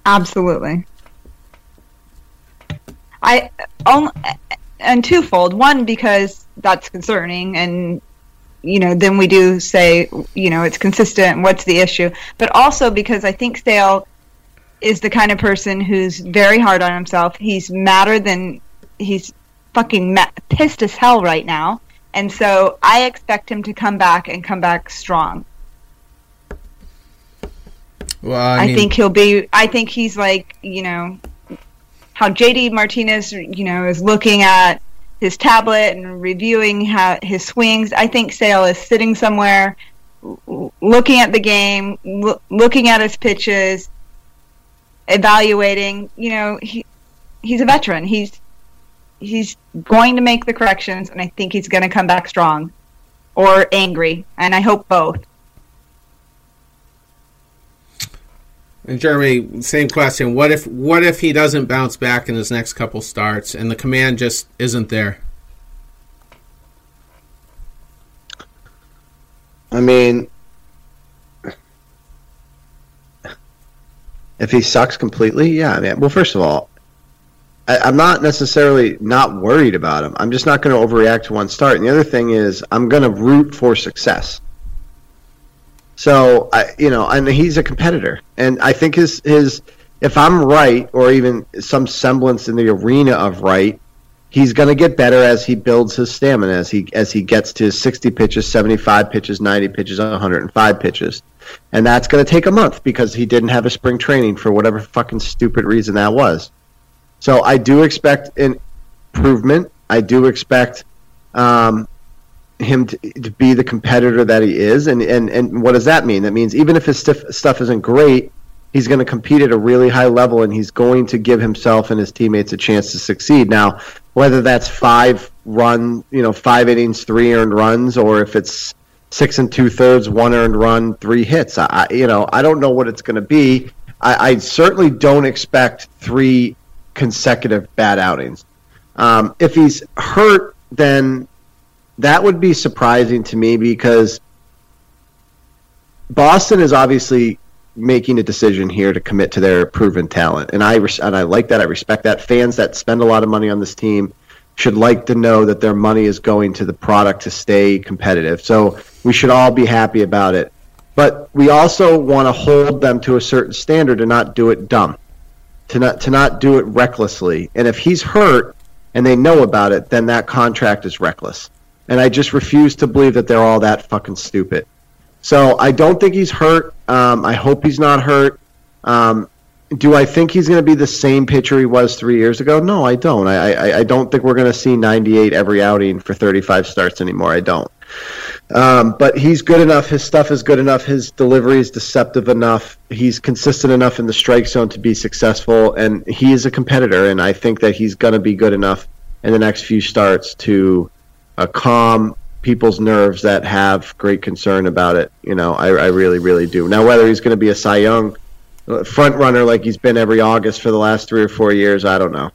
Absolutely. And twofold. One, because that's concerning, and then we do say, it's consistent. What's the issue? But also because I think Sale is the kind of person who's very hard on himself. He's madder than he's fucking pissed as hell right now, and so I expect him to come back strong. Well, I think he'll be. I think he's like, how J.D. Martinez, is looking at his tablet and reviewing his swings. I think Sale is sitting somewhere, looking at the game, looking at his pitches, evaluating. He's a veteran. He's going to make the corrections, and I think he's going to come back strong or angry, and I hope both. And Jeremy, same question. What if he doesn't bounce back in his next couple starts and the command just isn't there? I mean, if he sucks completely, yeah, man. Well, first of all, I'm not necessarily not worried about him. I'm just not going to overreact to one start. And the other thing is, I'm going to root for success. So, and he's a competitor. And I think his if I'm right, or even some semblance in the arena of right, he's going to get better as he builds his stamina, as he gets to 60 pitches, 75 pitches, 90 pitches, 105 pitches. And that's going to take a month because he didn't have a spring training for whatever fucking stupid reason that was. So I do expect an improvement. I do expect him to be the competitor that he is. And what does that mean? That means even if his stuff isn't great, he's going to compete at a really high level, and he's going to give himself and his teammates a chance to succeed. Now, whether that's 5 innings, 3 earned runs, or if it's 6 2/3, 1 earned run, 3 hits. I don't know what it's going to be. I certainly don't expect 3 consecutive bad outings. If he's hurt, then that would be surprising to me because Boston is obviously making a decision here to commit to their proven talent, and I like that. I respect that. Fans that spend a lot of money on this team should like to know that their money is going to the product to stay competitive. So we should all be happy about it. But we also want to hold them to a certain standard and not do it dumb, to not do it recklessly. And if he's hurt and they know about it, then that contract is reckless. And I just refuse to believe that they're all that fucking stupid. So I don't think he's hurt. I hope he's not hurt. Do I think he's going to be the same pitcher he was 3 years ago? No, I don't. I don't think we're going to see 98 every outing for 35 starts anymore. I don't. But he's good enough. His stuff is good enough. His delivery is deceptive enough. He's consistent enough in the strike zone to be successful, and he is a competitor, and I think that he's going to be good enough in the next few starts to calm people's nerves that have great concern about it. You know, I really, really do. Now, whether he's going to be a Cy Young front runner like he's been every August for the last 3 or 4 years, I don't know.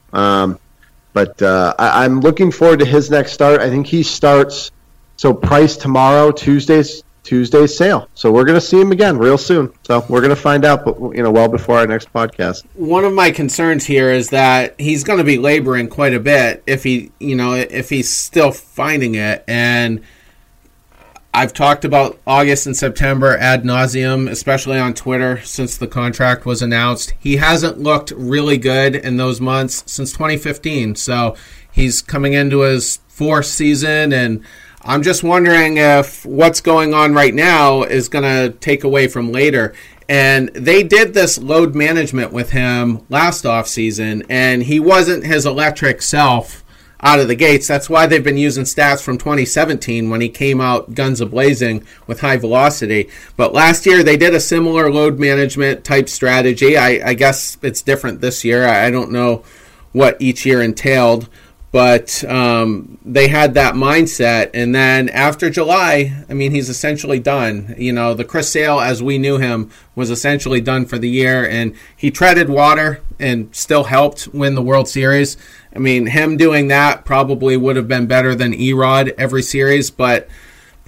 But I'm looking forward to his next start. I think he starts, so Price tomorrow, Tuesday's Sale. So we're going to see him again real soon. So we're going to find out, but well before our next podcast. One of my concerns here is that he's going to be laboring quite a bit if he's still finding it. And I've talked about August and September ad nauseum, especially on Twitter, since the contract was announced. He hasn't looked really good in those months since 2015. So he's coming into his 4th season, and I'm just wondering if what's going on right now is going to take away from later. And they did this load management with him last offseason, and he wasn't his electric self out of the gates. That's why they've been using stats from 2017 when he came out guns a-blazing with high velocity. But last year they did a similar load management type strategy. I guess it's different this year. I don't know what each year entailed, but they had that mindset. And then after July, he's essentially done. The Chris Sale as we knew him was essentially done for the year, and he treaded water and still helped win the World Series. Him doing that probably would have been better than Erod every series, but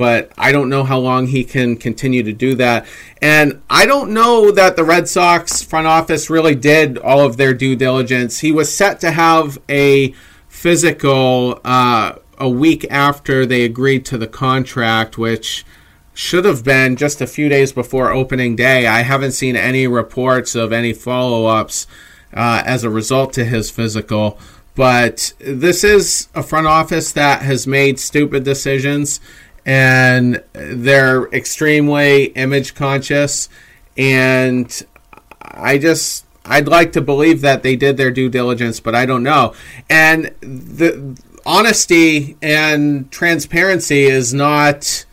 I don't know how long he can continue to do that. And I don't know that the Red Sox front office really did all of their due diligence. He was set to have a physical a week after they agreed to the contract, which should have been just a few days before opening day. I haven't seen any reports of any follow-ups as a result to his physical. But this is a front office that has made stupid decisions, and they're extremely image conscious. And I'd like to believe that they did their due diligence, but I don't know. And the honesty and transparency is not,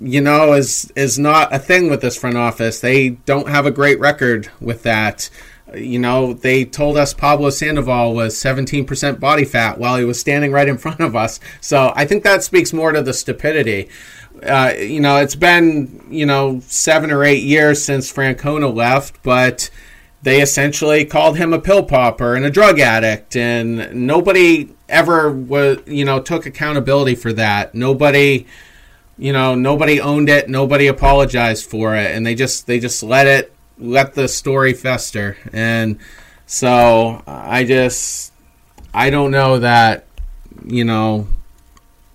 is not a thing with this front office. They don't have a great record with that. They told us Pablo Sandoval was 17% body fat while he was standing right in front of us. So I think that speaks more to the stupidity. It's been, 7 or 8 years since Francona left, but they essentially called him a pill popper and a drug addict, and nobody ever was, took accountability for that. Nobody owned it. Nobody apologized for it. And they just let the story fester. And so I don't know that,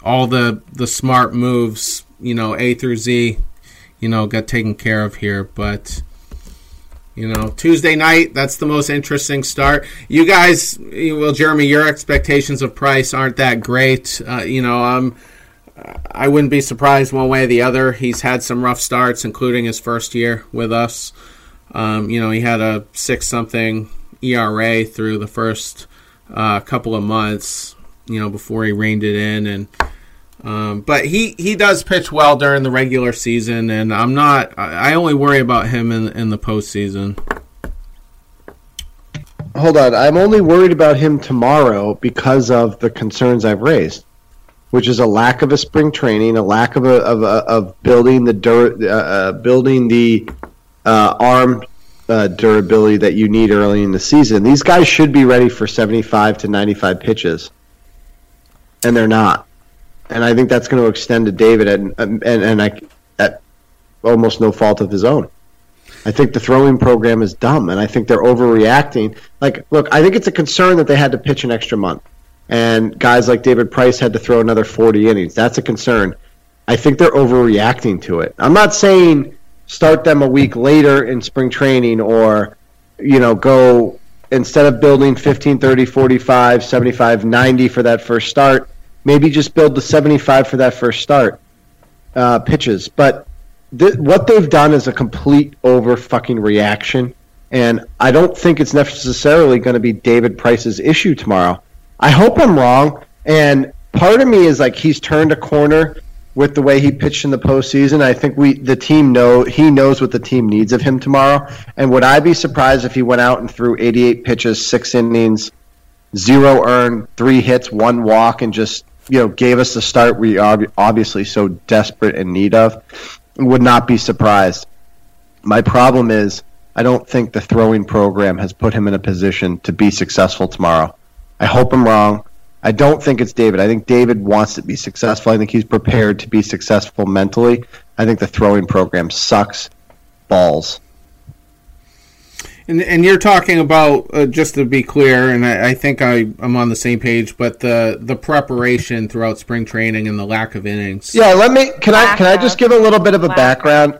all the smart moves, A through Z, got taken care of here. But, Tuesday night, that's the most interesting start. You guys, Jeremy, your expectations of Price aren't that great. I wouldn't be surprised one way or the other. He's had some rough starts, including his first year with us. He had a 6-something ERA through the first couple of months, before he reined it in. And but he does pitch well during the regular season, and I only worry about him in the postseason. Hold on. I'm only worried about him tomorrow because of the concerns I've raised. which is a lack of a spring training, a lack of building the arm durability that you need early in the season. These guys should be ready for 75 to 95 pitches, and they're not. And I think that's going to extend to David at almost no fault of his own. I think the throwing program is dumb, and I think they're overreacting. Like, look, I think it's a concern that they had to pitch an extra month, and guys like David Price had to throw another 40 innings. That's a concern. I think they're overreacting to it. I'm not saying start them a week later in spring training or, you know, go instead of building 15, 30, 45, 75, 90 for that first start, maybe just build the 75 for that first start pitches. But what they've done is a complete over-fucking reaction, and I don't think it's necessarily going to be David Price's issue tomorrow. I hope I'm wrong, and part of me is like he's turned a corner with the way he pitched in the postseason. I think he knows what the team needs of him tomorrow, and would I be surprised if he went out and threw 88 pitches, 6 innings, 0 earned, 3 hits, 1 walk, and just, you know, gave us the start we are obviously so desperate in need of? Would not be surprised. My problem is I don't think the throwing program has put him in a position to be successful tomorrow. I hope I'm wrong. I don't think it's David. I think David wants to be successful. I think he's prepared to be successful mentally. I think the throwing program sucks balls. And you're talking about, just to be clear, and I think I'm on the same page, but the preparation throughout spring training and the lack of innings. Yeah, can I just give a little bit of a background?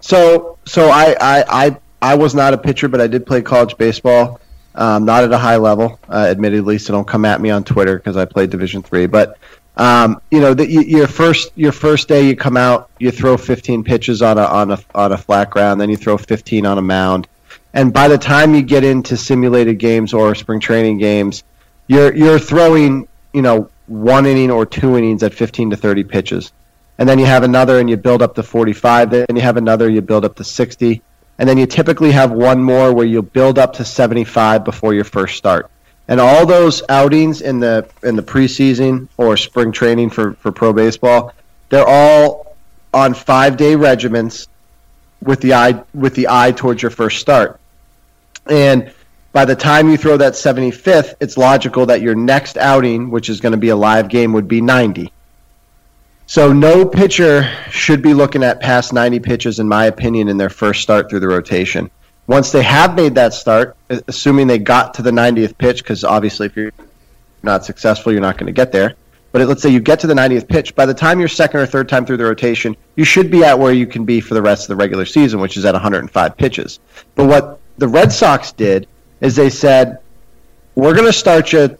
So I was not a pitcher, but I did play college baseball, not at a high level, admittedly. So don't come at me on Twitter because I played Division III. But you know, your first day you come out, you throw 15 pitches on a flat ground, then you throw 15 on a mound. And by the time you get into simulated games or spring training games, you're throwing, you know, 1 inning or 2 innings at 15 to 30 pitches. And then you have another and you build up to 45. Then you have another, you build up to 60. And then you typically have one more where you'll build up to 75 before your first start. And all those outings in the preseason or spring training for pro baseball, they're all on 5-day regimens with the eye towards your first start. And by the time you throw that 75th, it's logical that your next outing, which is going to be a live game, would be 90. So no pitcher should be looking at past 90 pitches, in my opinion, in their first start through the rotation. Once they have made that start, assuming they got to the 90th pitch, because obviously if you're not successful, you're not going to get there. But let's say you get to the 90th pitch. By the time you're second or third time through the rotation, you should be at where you can be for the rest of the regular season, which is at 105 pitches. But what the Red Sox did is they said, we're going to start you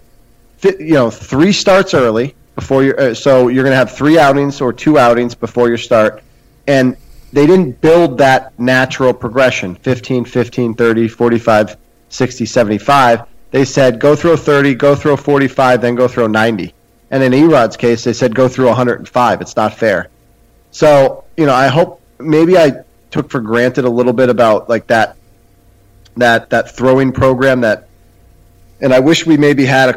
3 starts early before so you're going to have 3 outings or 2 outings before your start. And they didn't build that natural progression, 15, 30, 45, 60, 75. They said, go throw 30, go throw 45, then go throw 90. And in Erod's case, they said go through 105. It's not fair. So, you know, I hope maybe I took for granted a little bit about like that throwing program that, and I wish we maybe had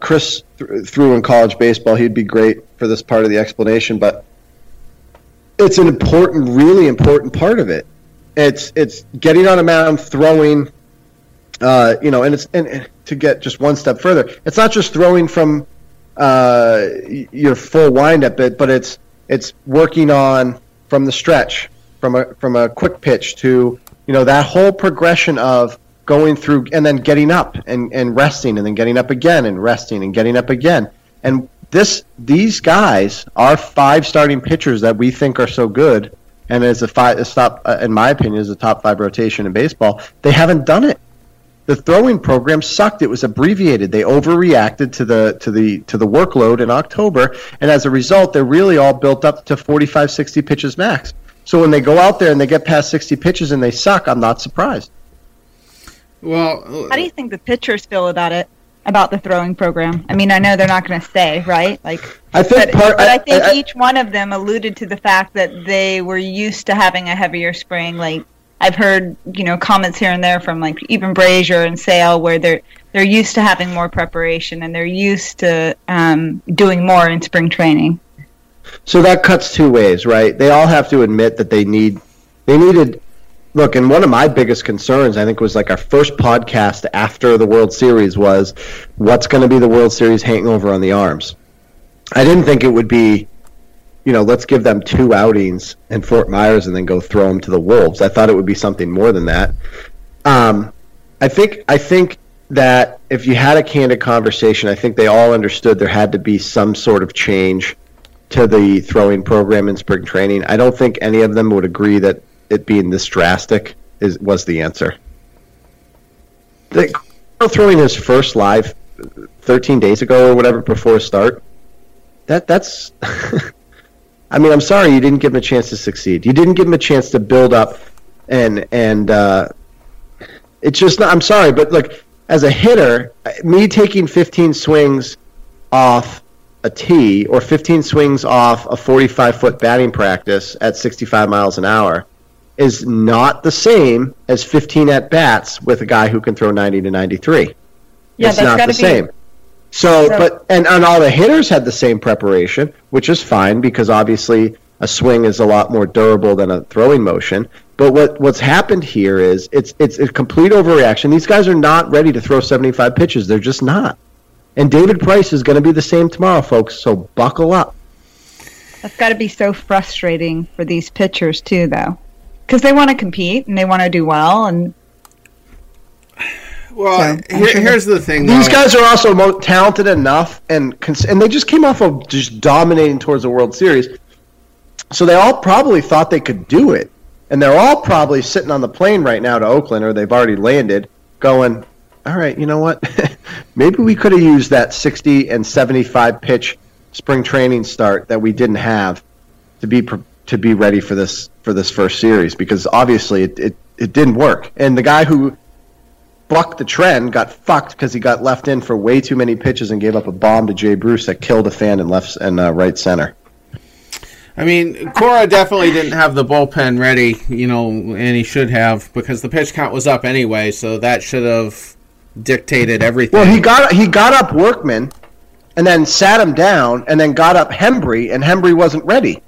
Chris threw in college baseball. He'd be great for this part of the explanation, but it's an important, really important part of it. It's getting on a mound, throwing, you know, and to get just one step further, it's not just throwing from your full windup bit, but it's working on from the stretch, from a quick pitch to, you know, that whole progression of going through and then getting up and resting and then getting up again and resting and getting up again. And these guys are 5 starting pitchers that we think are so good, and as in my opinion, is a top 5 rotation in baseball. They haven't done it. The throwing program sucked. It was abbreviated. They overreacted to the workload in October, and as a result, they're really all built up to 45, 60 pitches max. So when they go out there and they get past 60 pitches and they suck, I'm not surprised. Well, how do you think the pitchers feel about it, about the throwing program? I mean, I know they're not going to say, right? Like, I think each one of them alluded to the fact that they were used to having a heavier spring, like. I've heard, you know, comments here and there from like even Brazier and Sale where they're they're used to having more preparation, and they're used to doing more in spring training. So that cuts two ways, right? They all have to admit that they needed. Look, and one of my biggest concerns, I think, was like our first podcast after the World Series was, what's going to be the World Series hangover on the arms? I didn't think it would be, you know, let's give them two outings in Fort Myers and then go throw them to the Wolves. I thought it would be something more than that. I think that if you had a candid conversation, I think they all understood there had to be some sort of change to the throwing program in spring training. I don't think any of them would agree that it being this drastic was the answer. Throwing his first live 13 days ago or whatever before a start, that's... I mean, I'm sorry you didn't give him a chance to succeed. You didn't give him a chance to build up, and it's just not... I'm sorry, but look, as a hitter, me taking 15 swings off a tee or 15 swings off a 45-foot batting practice at 65 miles an hour is not the same as 15 at-bats with a guy who can throw 90 to 93. Yeah, it's not the same. So, all the hitters had the same preparation, which is fine because obviously a swing is a lot more durable than a throwing motion. But what's happened here is it's a complete overreaction. These guys are not ready to throw 75 pitches. They're just not. And David Price is going to be the same tomorrow, folks, so buckle up. That's got to be so frustrating for these pitchers, too, though. Because they want to compete, and they want to do well. Well, so, here's the thing. These guys are also talented enough, and they just came off of just dominating towards the World Series. So they all probably thought they could do it. And they're all probably sitting on the plane right now to Oakland, or they've already landed, going, all right, you know what? Maybe we could have used that 60 and 75 pitch spring training start that we didn't have to be ready for this first series, because obviously it didn't work. And the guy who bucked the trend got fucked because he got left in for way too many pitches and gave up a bomb to Jay Bruce that killed a fan in left and right center. I mean, Cora definitely didn't have the bullpen ready, you know, and he should have, because the pitch count was up anyway, so that should have dictated everything. Well, he got up Workman and then sat him down and then got up Hembry, and Hembry wasn't ready.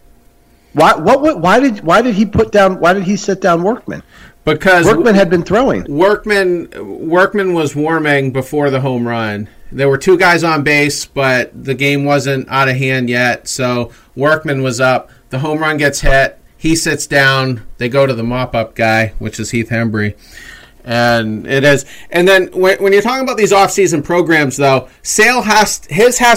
Why did he sit down Workman? Because Workman had been throwing. Workman was warming before the home run. There were two guys on base, but the game wasn't out of hand yet, so Workman was up. The home run gets hit. He sits down. They go to the mop-up guy, which is Heath Hembry. And it is. And then when you're talking about these off-season programs, though, Sale has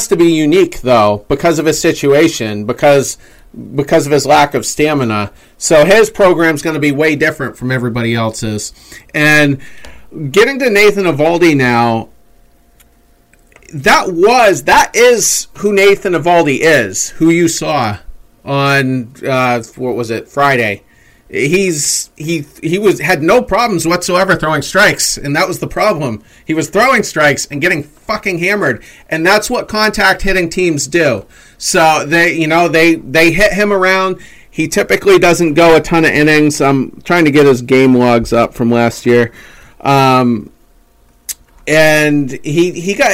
to be unique, though, because of his situation, because of his lack of stamina. So his program's going to be way different from everybody else's. And getting to Nathan Eovaldi now, that is who Nathan Eovaldi is, who you saw on Friday. He had no problems whatsoever throwing strikes, and that was the problem. He was throwing strikes and getting fucking hammered, and that's what contact hitting teams do. So they hit him around. He typically doesn't go a ton of innings. I'm trying to get his game logs up from last year, and he got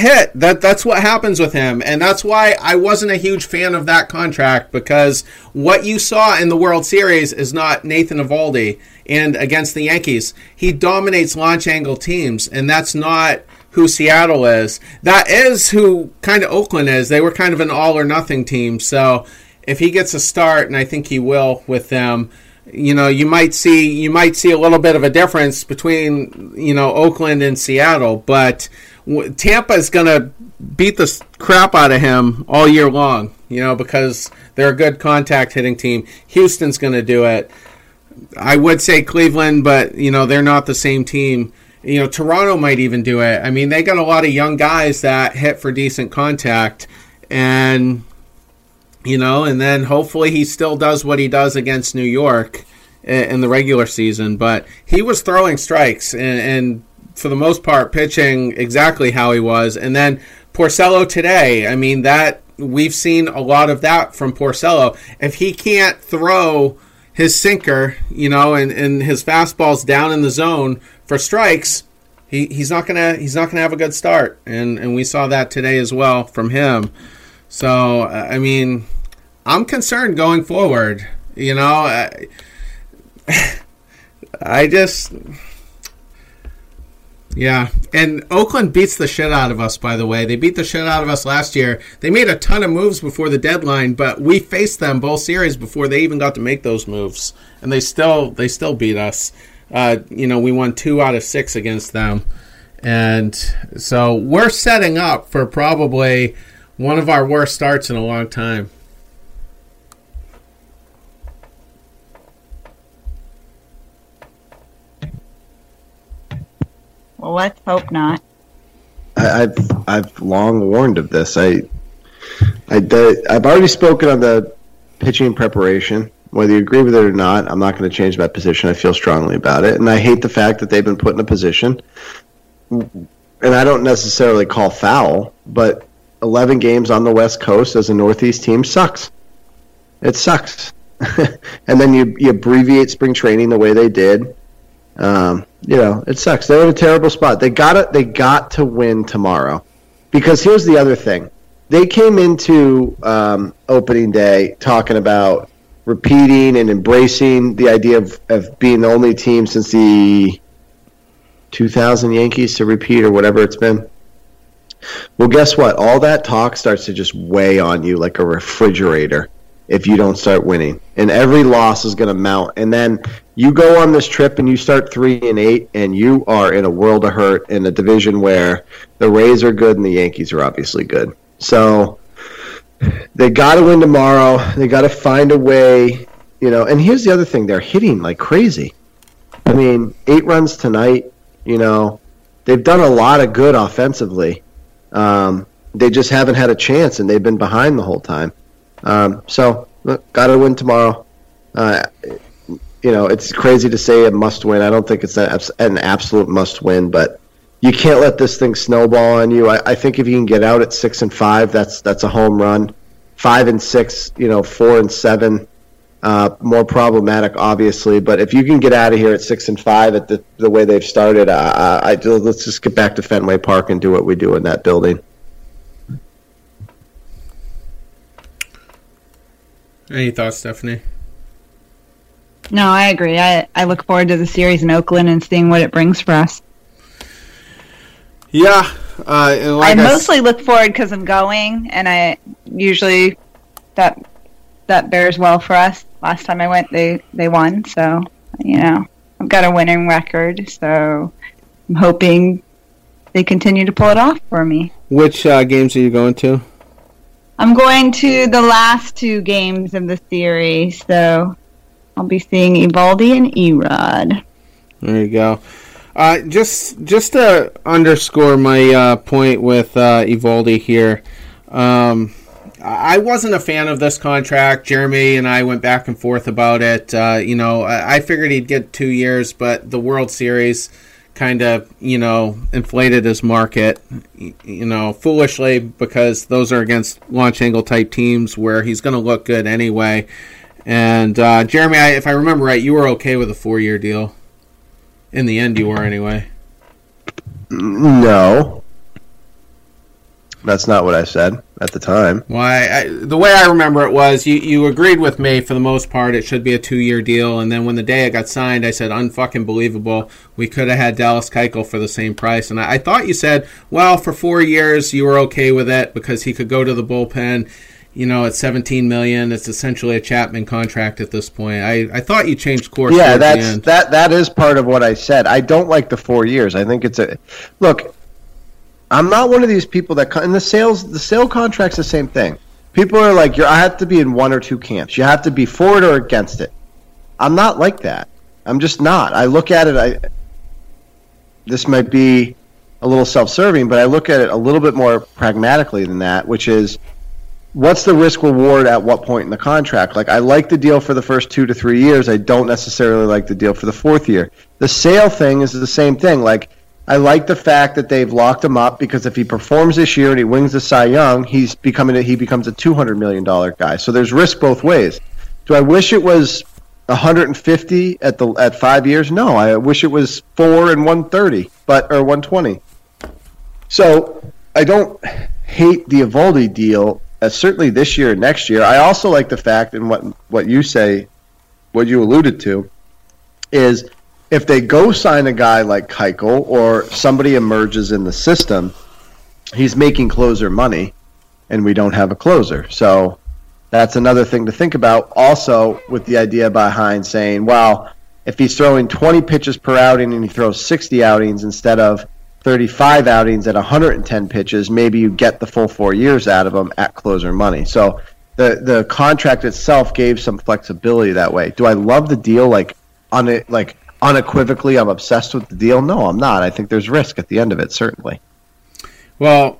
hit. That's what happens with him, and that's why I wasn't a huge fan of that contract, because what you saw in the World Series is not Nathan Eovaldi. And against the Yankees, he dominates launch angle teams, and that's not who Seattle is. That is who kind of Oakland is. They were kind of an all or nothing team. So if he gets a start, and I think he will with them, you know, you might see a little bit of a difference between, you know, Oakland and Seattle, but Tampa's going to beat the crap out of him all year long, you know, because they're a good contact hitting team. Houston's going to do it. I would say Cleveland, but, you know, they're not the same team. You know, Toronto might even do it. I mean, they got a lot of young guys that hit for decent contact, and... you know, and then hopefully he still does what he does against New York in the regular season. But he was throwing strikes and for the most part, pitching exactly how he was. And then Porcello today, I mean, that we've seen a lot of that from Porcello. If he can't throw his sinker, you know, and his fastball's down in the zone for strikes, he's not gonna have a good start, and we saw that today as well from him. So I mean, I'm concerned going forward. You know, yeah. And Oakland beats the shit out of us, by the way. They beat the shit out of us last year. They made a ton of moves before the deadline, but we faced them both series before they even got to make those moves, and they still beat us. You know, we won 2 out of 6 against them, and so we're setting up for probably one of our worst starts in a long time. Well, let's hope not. I've long warned of this. I've already spoken on the pitching preparation. Whether you agree with it or not, I'm not going to change my position. I feel strongly about it, and I hate the fact that they've been put in a position. And I don't necessarily call foul, but 11 games on the West Coast as a Northeast team sucks. It sucks. And then you abbreviate spring training the way they did. You know, it sucks. They're in a terrible spot. They got to win tomorrow, because here's the other thing. They came into opening day talking about repeating and embracing the idea of being the only team since the 2000 Yankees to repeat, or whatever it's been. Well, guess what? All that talk starts to just weigh on you like a refrigerator if you don't start winning. And every loss is going to mount. And then you go on this trip and you start 3-8, and you are in a world of hurt in a division where the Rays are good and the Yankees are obviously good. So they got to win tomorrow. They got to find a way, you know. And here's the other thing. They're hitting like crazy. I mean, 8 runs tonight, you know. They've done a lot of good offensively. They just haven't had a chance, and they've been behind the whole time. So, got to win tomorrow. You know, it's crazy to say a must-win. I don't think it's an absolute must-win, but you can't let this thing snowball on you. I think if you can get out at 6-5, that's a home run. 5-6, you know, 4-7, more problematic, obviously. But if you can get out of here at 6-5 at the way they've started, let's just get back to Fenway Park and do what we do in that building. Any thoughts, Stephanie? No, I agree. I look forward to the series in Oakland and seeing what it brings for us. Yeah. I mostly look forward because I'm going, and I usually that bears well for us. Last time I went, they won. So, you know, I've got a winning record. So I'm hoping they continue to pull it off for me. Which games are you going to? I'm going to the last 2 games of the series, so I'll be seeing Eovaldi and Erod. There you go. Just to underscore my point with Eovaldi here, I wasn't a fan of this contract. Jeremy and I went back and forth about it. You know, I figured he'd get 2 years, but the World Series kind of, you know, inflated his market, you know, foolishly, because those are against launch angle type teams where he's going to look good anyway. And Jeremy, if I remember right, you were okay with a 4-year deal. In the end, you were anyway. No. That's not what I said at the time. Why? The way I remember it was you agreed with me for the most part. It should be a 2-year deal. And then when the day it got signed, I said, unfucking believable. We could have had Dallas Keuchel for the same price. And I thought you said, well, for 4 years, you were okay with it because he could go to the bullpen. You know, at $17 million, it's essentially a Chapman contract at this point. I thought you changed course. Yeah, that is part of what I said. I don't like the 4 years. I think it's a look. I'm not one of these people that and the sale contract's the same thing. People are like, I have to be in one or two camps. You have to be for it or against it. I'm not like that. I'm just not. I look at it. This might be a little self-serving, but I look at it a little bit more pragmatically than that, which is, what's the risk reward at what point in the contract? Like, I like the deal for the first 2 to 3 years. I don't necessarily like the deal for the 4th year. The sale thing is the same thing. Like, I like the fact that they've locked him up, because if he performs this year and he wins the Cy Young, he becomes a $200 million guy. So there's risk both ways. Do I wish it was 150 at 5 years? No, I wish it was 4 and 130, or 120. So I don't hate the Eovaldi deal, certainly this year and next year. I also like the fact, and what you say, what you alluded to, is if they go sign a guy like Keuchel or somebody emerges in the system, he's making closer money, and we don't have a closer. So that's another thing to think about. Also, with the idea behind saying, well, if he's throwing 20 pitches per outing and he throws 60 outings instead of 35 outings at 110 pitches, maybe you get the full 4 years out of him at closer money. So the contract itself gave some flexibility that way. Do I love the deal? Like unequivocally, I'm obsessed with the deal? No, I'm not. I think there's risk at the end of it, certainly. Well,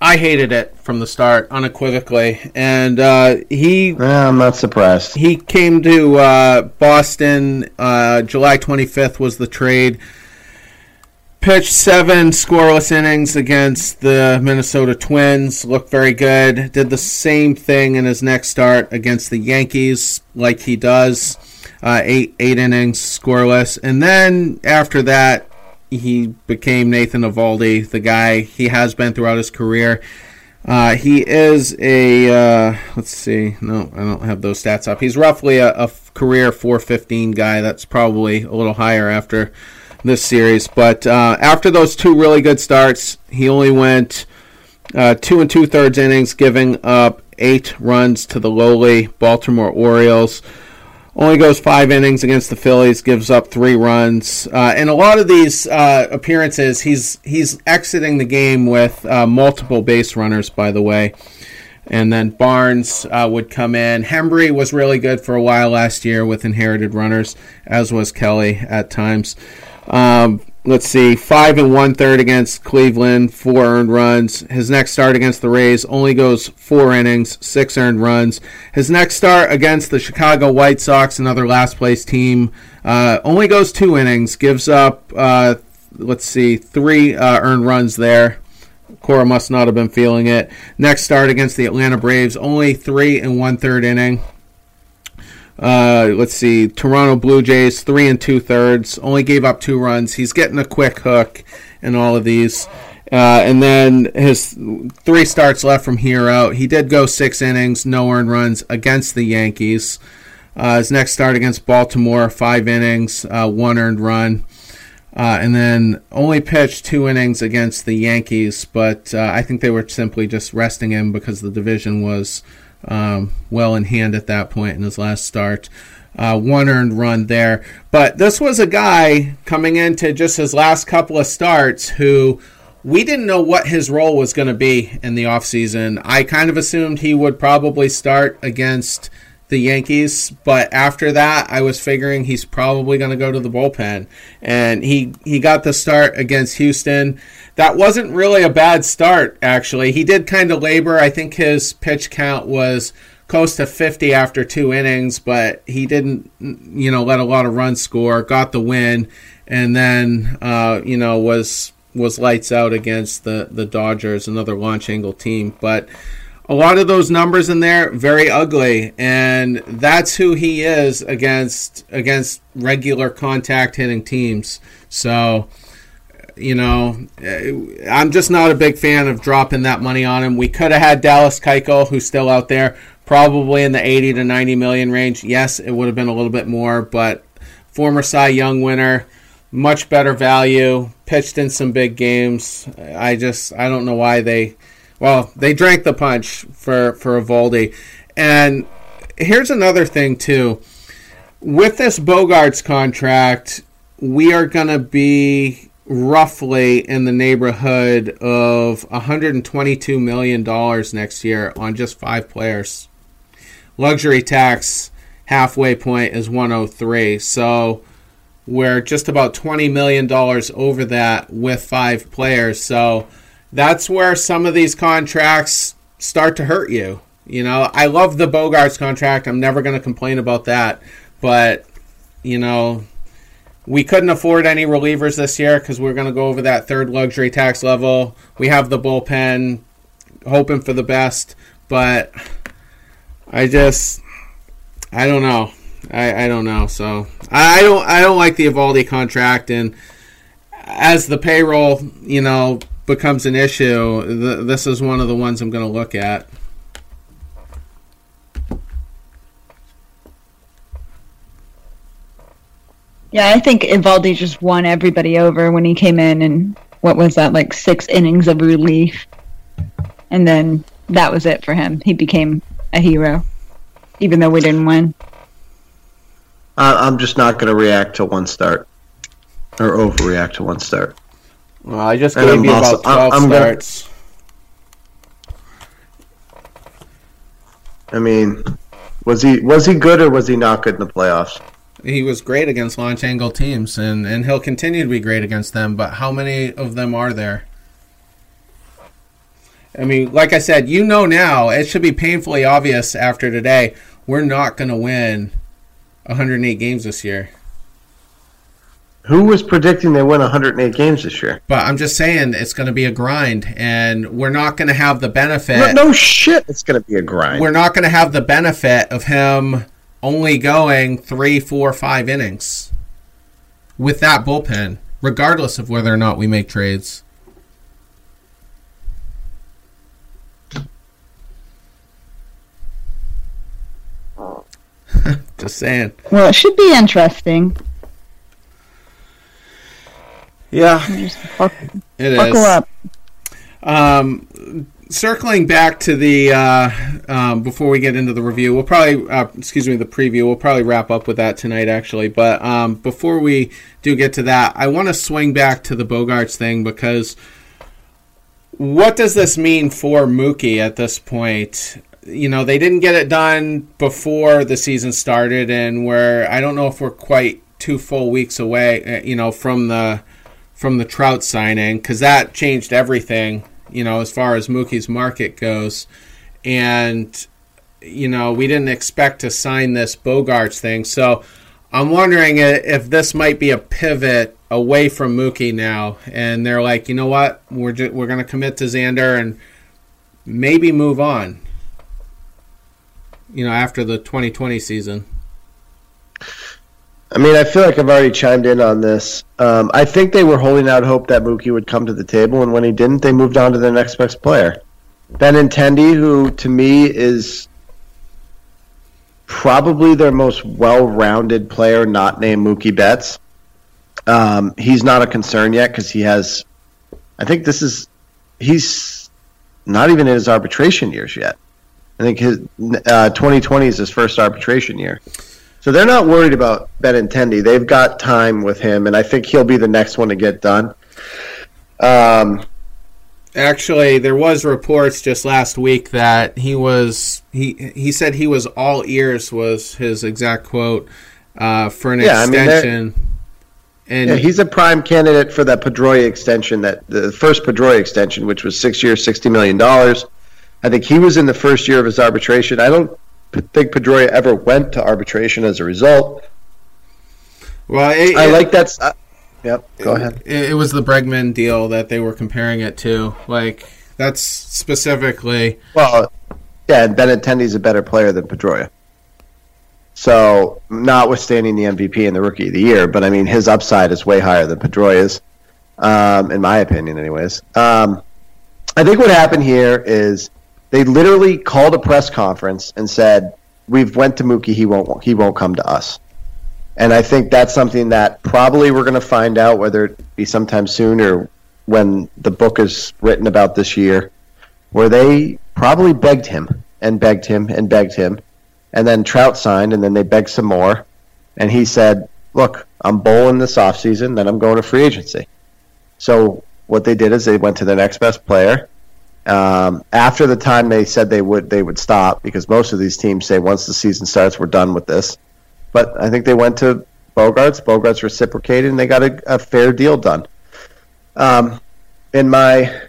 I hated it from the start, unequivocally, and I'm not surprised. He came to Boston. July 25th was the trade. Pitched 7 scoreless innings against the Minnesota Twins. Looked very good. Did the same thing in his next start against the Yankees, like he does. Eight innings scoreless, and then after that, he became Nathan Eovaldi, the guy he has been throughout his career. He is a let's see. No, I don't have those stats up. He's roughly a career 415 guy. That's probably a little higher after this series. But after those two really good starts, he only went 2 2/3 innings, giving up 8 runs to the lowly Baltimore Orioles. Only goes 5 innings against the Phillies, gives up 3 runs. And a lot of these appearances, he's exiting the game with multiple base runners, by the way. And then Barnes would come in. Hembry was really good for a while last year with inherited runners, as was Kelly at times. Let's see, 5 1/3 against Cleveland, 4 earned runs. His next start against the Rays only goes 4 innings, 6 earned runs. His next start against the Chicago White Sox, another last-place team, only goes 2 innings, gives up, 3 earned runs there. Cora must not have been feeling it. Next start against the Atlanta Braves, only 3 1/3 inning. Toronto Blue Jays, 3 2/3, only gave up 2 runs. He's getting a quick hook in all of these. And then his 3 starts left from here out. He did go 6 innings, no earned runs against the Yankees. His next start against Baltimore, 5 innings, 1 earned run. And then only pitched 2 innings against the Yankees, but I think they were simply just resting him because the division was well in hand at that point in his last start. 1 earned run there. But this was a guy coming into just his last couple of starts who we didn't know what his role was going to be in the offseason. I kind of assumed he would probably start against the Yankees, but after that I was figuring he's probably going to go to the bullpen. And he got the start against Houston. That wasn't really a bad start, actually. He did kind of labor. I think his pitch count was close to 50 after 2 innings, but he didn't, let a lot of runs score. Got the win, and then was lights out against the Dodgers, another launch angle team. But a lot of those numbers in there, very ugly, and that's who he is against regular contact hitting teams. So, I'm just not a big fan of dropping that money on him. We could have had Dallas Keuchel, who's still out there, probably in the 80 to 90 million range. Yes, it would have been a little bit more, but former Cy Young winner, much better value, pitched in some big games. I don't know why they drank the punch for Eovaldi. And here's another thing, too. With this Bogaerts contract, we are going to be roughly in the neighborhood of $122 million next year on just 5 players. Luxury tax halfway point is 103. So we're just about $20 million over that with 5 players. So that's where some of these contracts start to hurt you. I love the Bogaerts contract. I'm never going to complain about that. But, we couldn't afford any relievers this year because we're going to go over that 3rd luxury tax level. We have the bullpen, hoping for the best. But I don't know. I don't know. So I don't like the Eovaldi contract, and as the payroll, you know, becomes an issue, this is one of the ones I'm going to look at. Yeah, I think Eovaldi just won everybody over when he came in, and what was that, like 6 innings of relief? And then that was it for him. He became a hero, even though we didn't win. I'm just not going to react to one start or overreact to one start. Well, I just gave you about 12 starts. I mean, was he good or was he not good in the playoffs? He was great against launch angle teams, and he'll continue to be great against them, but how many of them are there? I mean, like I said, you know now, it should be painfully obvious after today, we're not going to win 108 games this year. Who was predicting they win 108 games this year? But I'm just saying it's going to be a grind, and we're not going to have the benefit. No shit, it's going to be a grind. We're not going to have the benefit of him only going 3, 4, 5 innings with that bullpen, regardless of whether or not we make trades. Just saying. Well, it should be interesting. Yeah, buckle up. Circling back to the before we get into the review, we'll probably the preview. We'll probably wrap up with that tonight, actually. But before we do get to that, I want to swing back to the Bogaerts thing, because what does this mean for Mookie at this point? You know, they didn't get it done before the season started, and I don't know if we're quite 2 full weeks away, you know, from the Trout signing, because that changed everything, you know, as far as Mookie's market goes. And, you know, we didn't expect to sign this Bogaerts thing. So I'm wondering if this might be a pivot away from Mookie now. And they're like, you know what, we're going to commit to Xander and maybe move on, you know, after the 2020 season. I mean, I feel like I've already chimed in on this. I think they were holding out hope that Mookie would come to the table, and when he didn't, they moved on to their next best player. Benintendi, who to me is probably their most well-rounded player not named Mookie Betts. He's not a concern yet because he has – I think this is – he's not even in his arbitration years yet. I think his 2020 is his first arbitration year. So they're not worried about Benintendi. They've got time with him, and I think he'll be the next one to get done. Actually, there was reports just last week that he was he said he was all ears, was his exact quote, for an extension. And he's a prime candidate for that Pedroia extension, the first Pedroia extension, which was 6 years, $60 million. I think he was in the first year of his arbitration. I don't think Pedroia ever went to arbitration as a result. Well, go ahead. It was the Bregman deal that they were comparing it to. Like, that's specifically. Well, yeah, and Benintendi's a better player than Pedroia. So, notwithstanding the MVP and the Rookie of the Year, but I mean, his upside is way higher than Pedroia's, in my opinion, anyways. I think what happened here is, they literally called a press conference and said, "We've went to Mookie. He won't come to us." And I think that's something that probably we're going to find out, whether it be sometime soon or when the book is written about this year, where they probably begged him and begged him and begged him, and then Trout signed, and then they begged some more, and he said, "Look, I'm bowling this offseason, then I'm going to free agency." So what they did is they went to the next best player. After the time they said they would stop, because most of these teams say once the season starts, we're done with this. But I think they went to Bogaerts. Bogaerts reciprocated, and they got a fair deal done. In my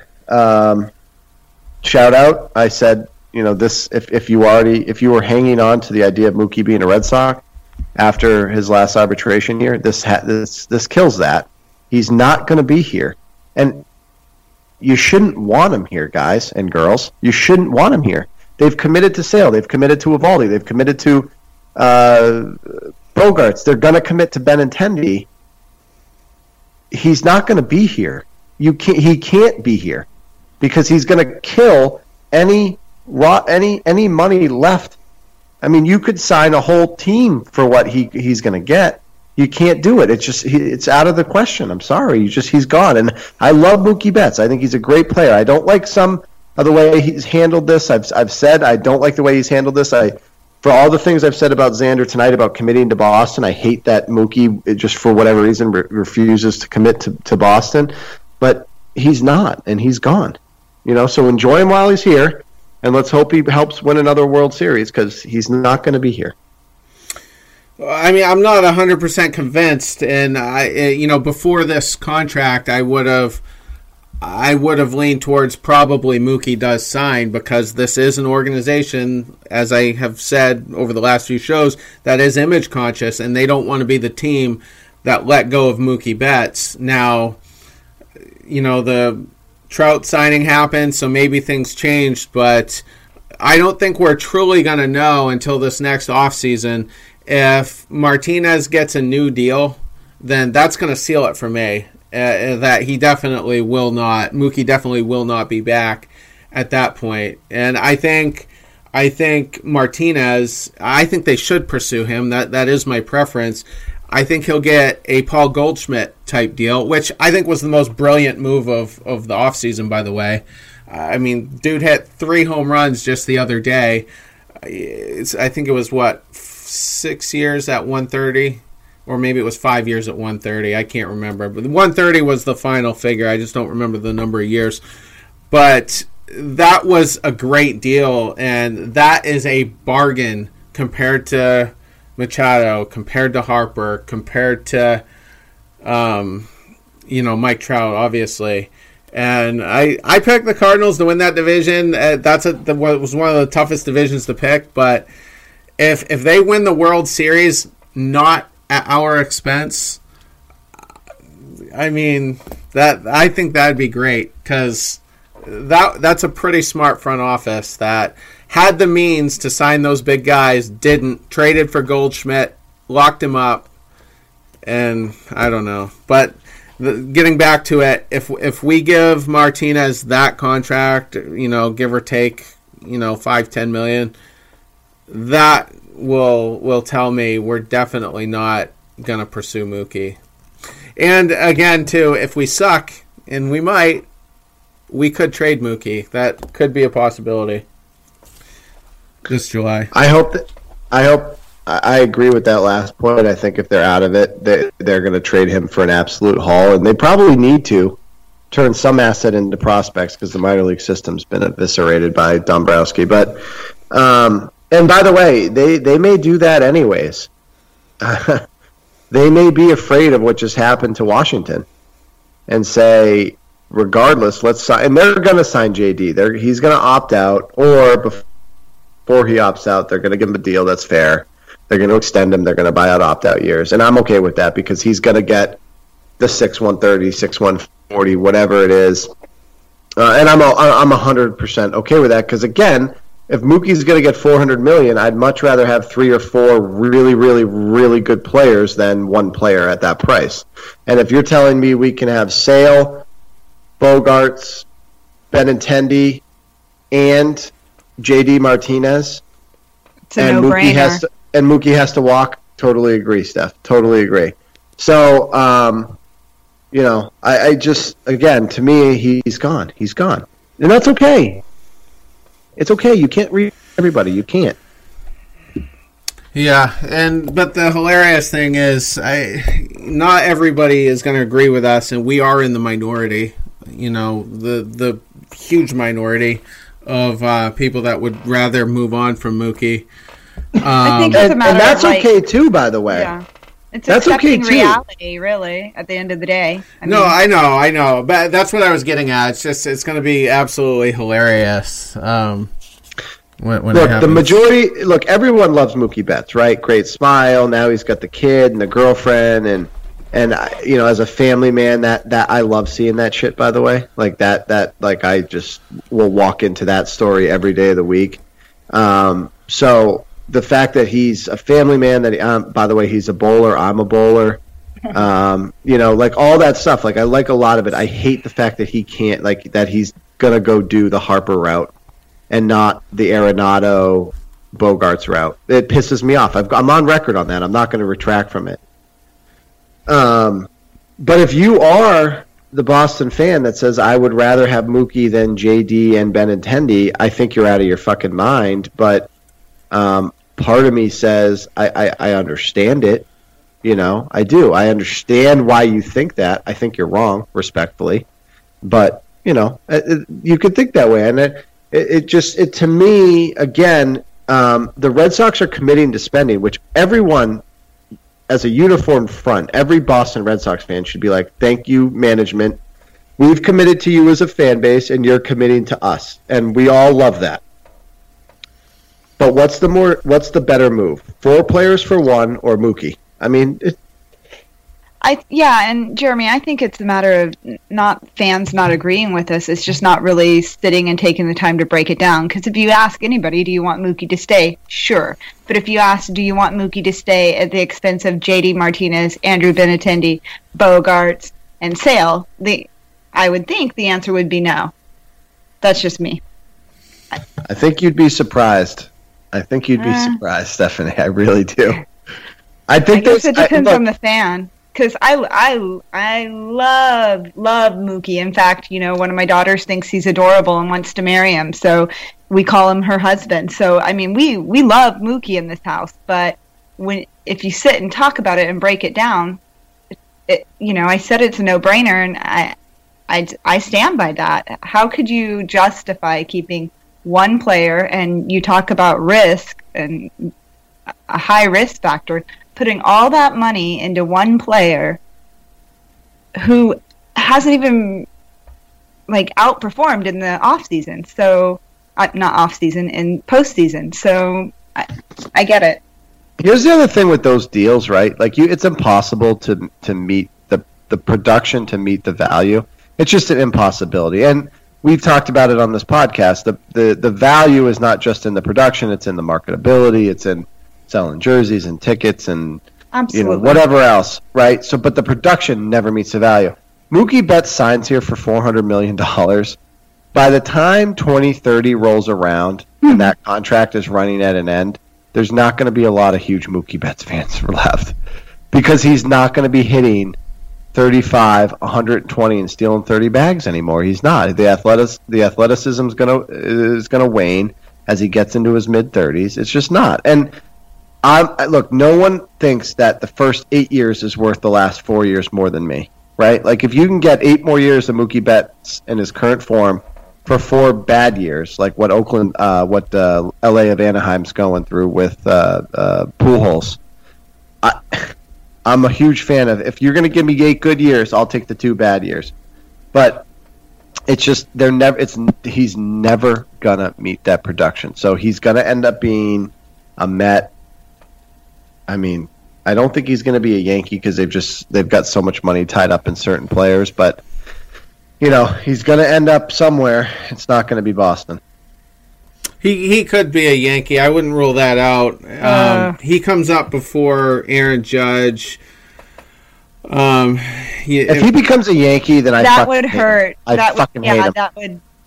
shout-out, I said, you know, this if you were hanging on to the idea of Mookie being a Red Sox after his last arbitration year, this kills that. He's not going to be here. And you shouldn't want him here, guys and girls. You shouldn't want him here. They've committed to Sale. They've committed to Eovaldi. They've committed to Bogaerts. They're going to commit to Benintendi. He's not going to be here. He can't be here because he's going to kill any money left. I mean, you could sign a whole team for what he's going to get. You can't do it. It's just it's out of the question. I'm sorry. He's gone. And I love Mookie Betts. I think he's a great player. I don't like some of the way he's handled this. I've said I don't like the way he's handled this. For all the things I've said about Xander tonight about committing to Boston, I hate that Mookie just for whatever reason refuses to commit to Boston. But he's not, and he's gone. You know, so enjoy him while he's here, and let's hope he helps win another World Series because he's not going to be here. I mean, I'm not 100% convinced, and before this contract, I would have leaned towards probably Mookie does sign because this is an organization, as I have said over the last few shows, that is image conscious, and they don't want to be the team that let go of Mookie Betts. Now, you know, the Trout signing happened, so maybe things changed, but I don't think we're truly going to know until this next offseason. If Martinez gets a new deal, then that's going to seal it for me. That he definitely will not. Mookie definitely will not be back at that point. And I think Martinez. I think they should pursue him. That is my preference. I think he'll get a Paul Goldschmidt type deal, which I think was the most brilliant move of the offseason, by the way. I mean, dude hit 3 home runs just the other day. I think it was 6 years at 130. Or maybe it was 5 years at 130. I can't remember. But 130 was the final figure. I just don't remember the number of years. But that was a great deal, and that is a bargain compared to Machado, compared to Harper, compared to Mike Trout, obviously. And I picked the Cardinals to win that division. That was one of the toughest divisions to pick. But if they win the World Series, not at our expense, I mean, that I think that'd be great because that's a pretty smart front office that had the means to sign those big guys, didn't, traded for Goldschmidt, locked him up, and I don't know. But getting back to it, if we give Martinez that contract, give or take, $5-10 million, that will tell me we're definitely not going to pursue Mookie. And again, too, if we suck, and we might, we could trade Mookie. That could be a possibility this July. I agree with that last point. I think if they're out of it, they're going to trade him for an absolute haul, and they probably need to turn some asset into prospects because the minor league system's been eviscerated by Dombrowski. But and by the way, they may do that anyways. They may be afraid of what just happened to Washington and say, regardless, let's sign. And they're going to sign J.D. He's going to opt out, or before he opts out, they're going to give him a deal that's fair. They're going to extend him. They're going to buy out opt-out years. And I'm okay with that because he's going to get the 6/130, 6/140, whatever it is. And I'm 100% okay with that because, again, if Mookie's going to get $400 million, I'd much rather have 3 or 4 really, really, really good players than one player at that price. And if you're telling me we can have Sale, Bogaerts, Benintendi, and J.D. Martinez, it's a no-brainer. Mookie has to walk, totally agree, Steph. Totally agree. So, I just, again, to me, he's gone. He's gone. And that's okay. It's okay. You can't read everybody. You can't. Yeah, but the hilarious thing is, not everybody is going to agree with us, and we are in the minority. The huge minority of people that would rather move on from Mookie. I think it's a matter of that's okay too. By the way, yeah, that's okay too. Reality, really, at the end of the day. I know, but that's what I was getting at. It's just it's going to be absolutely hilarious. When look, the majority. Look, everyone loves Mookie Betts, right? Great smile. Now he's got the kid and the girlfriend, and as a family man, that I love seeing that shit. By the way, like that like I just will walk into that story every day of the week. So the fact that he's a family man, that by the way, he's a bowler, I'm a bowler, you know, like all that stuff. Like, I like a lot of it. I hate the fact that he can't, like, that he's going to go do the Harper route and not the Arenado Bogaerts route. It pisses me off. I'm on record on that. I'm not going to retract from it. But if you are the Boston fan that says, I would rather have Mookie than J.D. and Benintendi, I think you're out of your fucking mind. But part of me says I understand it. You know, I do. I understand why you think that. I think you're wrong, respectfully. But, you know, you could think that way. And it just to me, again, the Red Sox are committing to spending, which everyone as a uniform front, every Boston Red Sox fan should be like, thank you, management. We've committed to you as a fan base, and you're committing to us. And we all love that. But what's the better move? 4 players for one or Mookie? I mean, and Jeremy, I think it's a matter of not fans not agreeing with us. It's just not really sitting and taking the time to break it down. Because if you ask anybody, do you want Mookie to stay? Sure. But if you ask, do you want Mookie to stay at the expense of J.D. Martinez, Andrew Benintendi, Bogaerts, and Sale, I would think the answer would be no. That's just me. I think you'd be surprised. I think you'd be surprised, Stephanie. I really do. I think I guess it depends on the fan. Because I love Mookie. In fact, you know, one of my daughters thinks he's adorable and wants to marry him. So we call him her husband. So, I mean, we love Mookie in this house. But if you sit and talk about it and break it down, you know, I said it's a no-brainer, and I stand by that. How could you justify keeping one player, and you talk about risk and a high risk factor, putting all that money into one player who hasn't even, like, outperformed in the offseason. So, not offseason, in postseason. So, I get it. Here's the other thing with those deals, right? Like, it's impossible to meet the production to meet the value. It's just an impossibility. And we've talked about it on this podcast. The value is not just in the production. It's in the marketability. It's in selling jerseys and tickets and Absolutely. You know, whatever else, right? So, but the production never meets the value. Mookie Betts signs here for $400 million. By the time 2030 rolls around and that contract is running at an end, there's not going to be a lot of huge Mookie Betts fans left because he's not going to be hitting 35, 120, and stealing 30 bags anymore. He's not. The athleticism is going to wane as he gets into his mid-30s. It's just not. And look, no one thinks that the first 8 years is worth the last 4 years more than me, right? Like, if you can get 8 more years of Mookie Betts in his current form for 4 bad years, like what L.A. of Anaheim's going through with Pujols, I'm a huge fan of. If you're going to give me 8 good years, I'll take the 2 bad years. But it's just he's never going to meet that production. So he's going to end up being a Met. I mean, I don't think he's going to be a Yankee because they've got so much money tied up in certain players. But, you know, he's going to end up somewhere. It's not going to be Boston. He could be a Yankee. I wouldn't rule that out. He comes up before Aaron Judge. If he becomes a Yankee, then that would hurt. Hate him.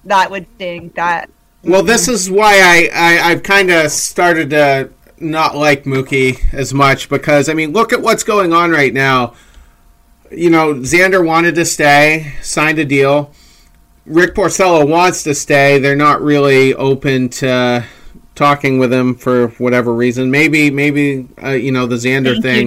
That would sting. That. Well, this is why I've kind of started to not like Mookie as much because, I mean, look at what's going on right now. You know, Xander wanted to stay, signed a deal. Rick Porcello wants to stay. They're not really open to talking with him for whatever reason. Maybe you know, the Xander thing.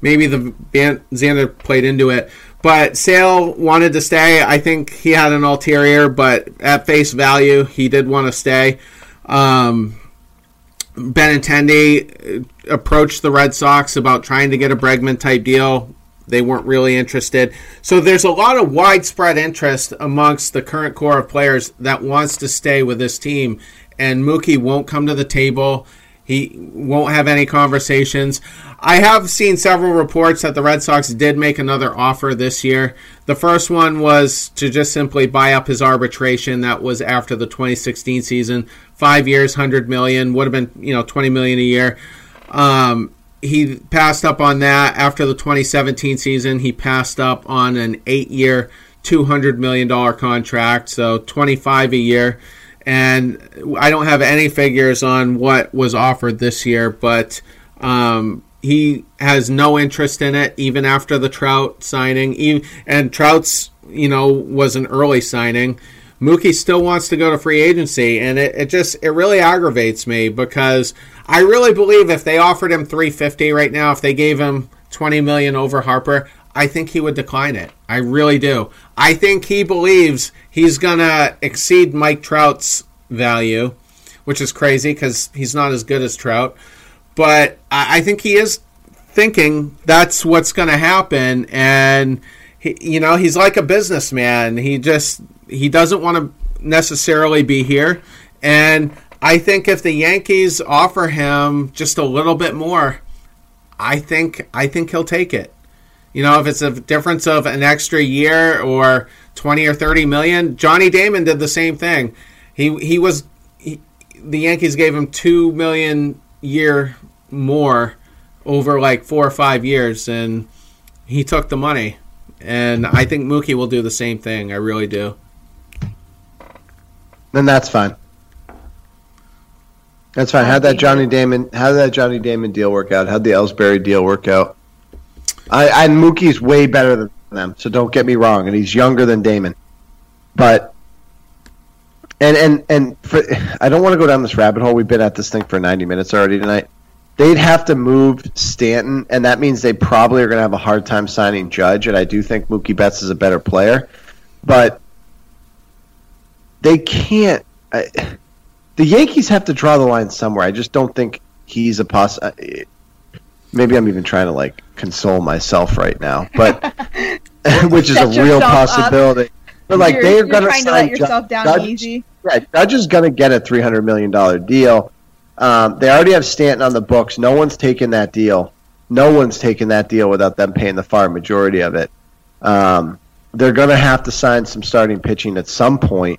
Maybe Xander played into it. But Sale wanted to stay. I think he had an ulterior, but at face value, he did want to stay. Benintendi approached the Red Sox about trying to get a Bregman-type deal. They weren't really interested. So there's a lot of widespread interest amongst the current core of players that wants to stay with this team, and Mookie won't come to the table. He won't have any conversations. I have seen several reports that the Red Sox did make another offer this year. The first one was to just simply buy up his arbitration. That was after the 2016 season. 5 years, $100 million. Would have been, $20 million a year. He passed up on that. After the 2017 season, he passed up on an 8-year, $200 million contract. So $25 a year. And I don't have any figures on what was offered this year, but he has no interest in it, even after the Trout signing. And Trout's, was an early signing. Mookie still wants to go to free agency, and it really aggravates me because I really believe if they offered him $350 right now, if they gave him $20 million over Harper, I think he would decline it. I really do. I think he believes he's going to exceed Mike Trout's value, which is crazy because he's not as good as Trout. But I think he is thinking that's what's going to happen. And, he's like a businessman. He doesn't want to necessarily be here. And I think if the Yankees offer him just a little bit more, I think he'll take it. If it's a difference of an extra year or 20 or 30 million, Johnny Damon did the same thing. The Yankees gave him $2 million a year more over like 4 or 5 years, and he took the money. And I think Mookie will do the same thing. I really do. Then that's fine. That's fine. How'd that Johnny Damon deal work out? How'd the Ellsbury deal work out? And Mookie's way better than them, so don't get me wrong. And he's younger than Damon, but I don't want to go down this rabbit hole. We've been at this thing for 90 minutes already tonight. They'd have to move Stanton, and that means they probably are going to have a hard time signing Judge. And I do think Mookie Betts is a better player, but they can't. The Yankees have to draw the line somewhere. I just don't think he's a possibility. Maybe I'm even trying to console myself right now, but which is a real possibility. But they're going to sign yourself down easy. Yeah, Judge is going to get a $300 million deal. They already have Stanton on the books. No one's taking that deal. No one's taking that deal without them paying the far majority of it. They're going to have to sign some starting pitching at some point.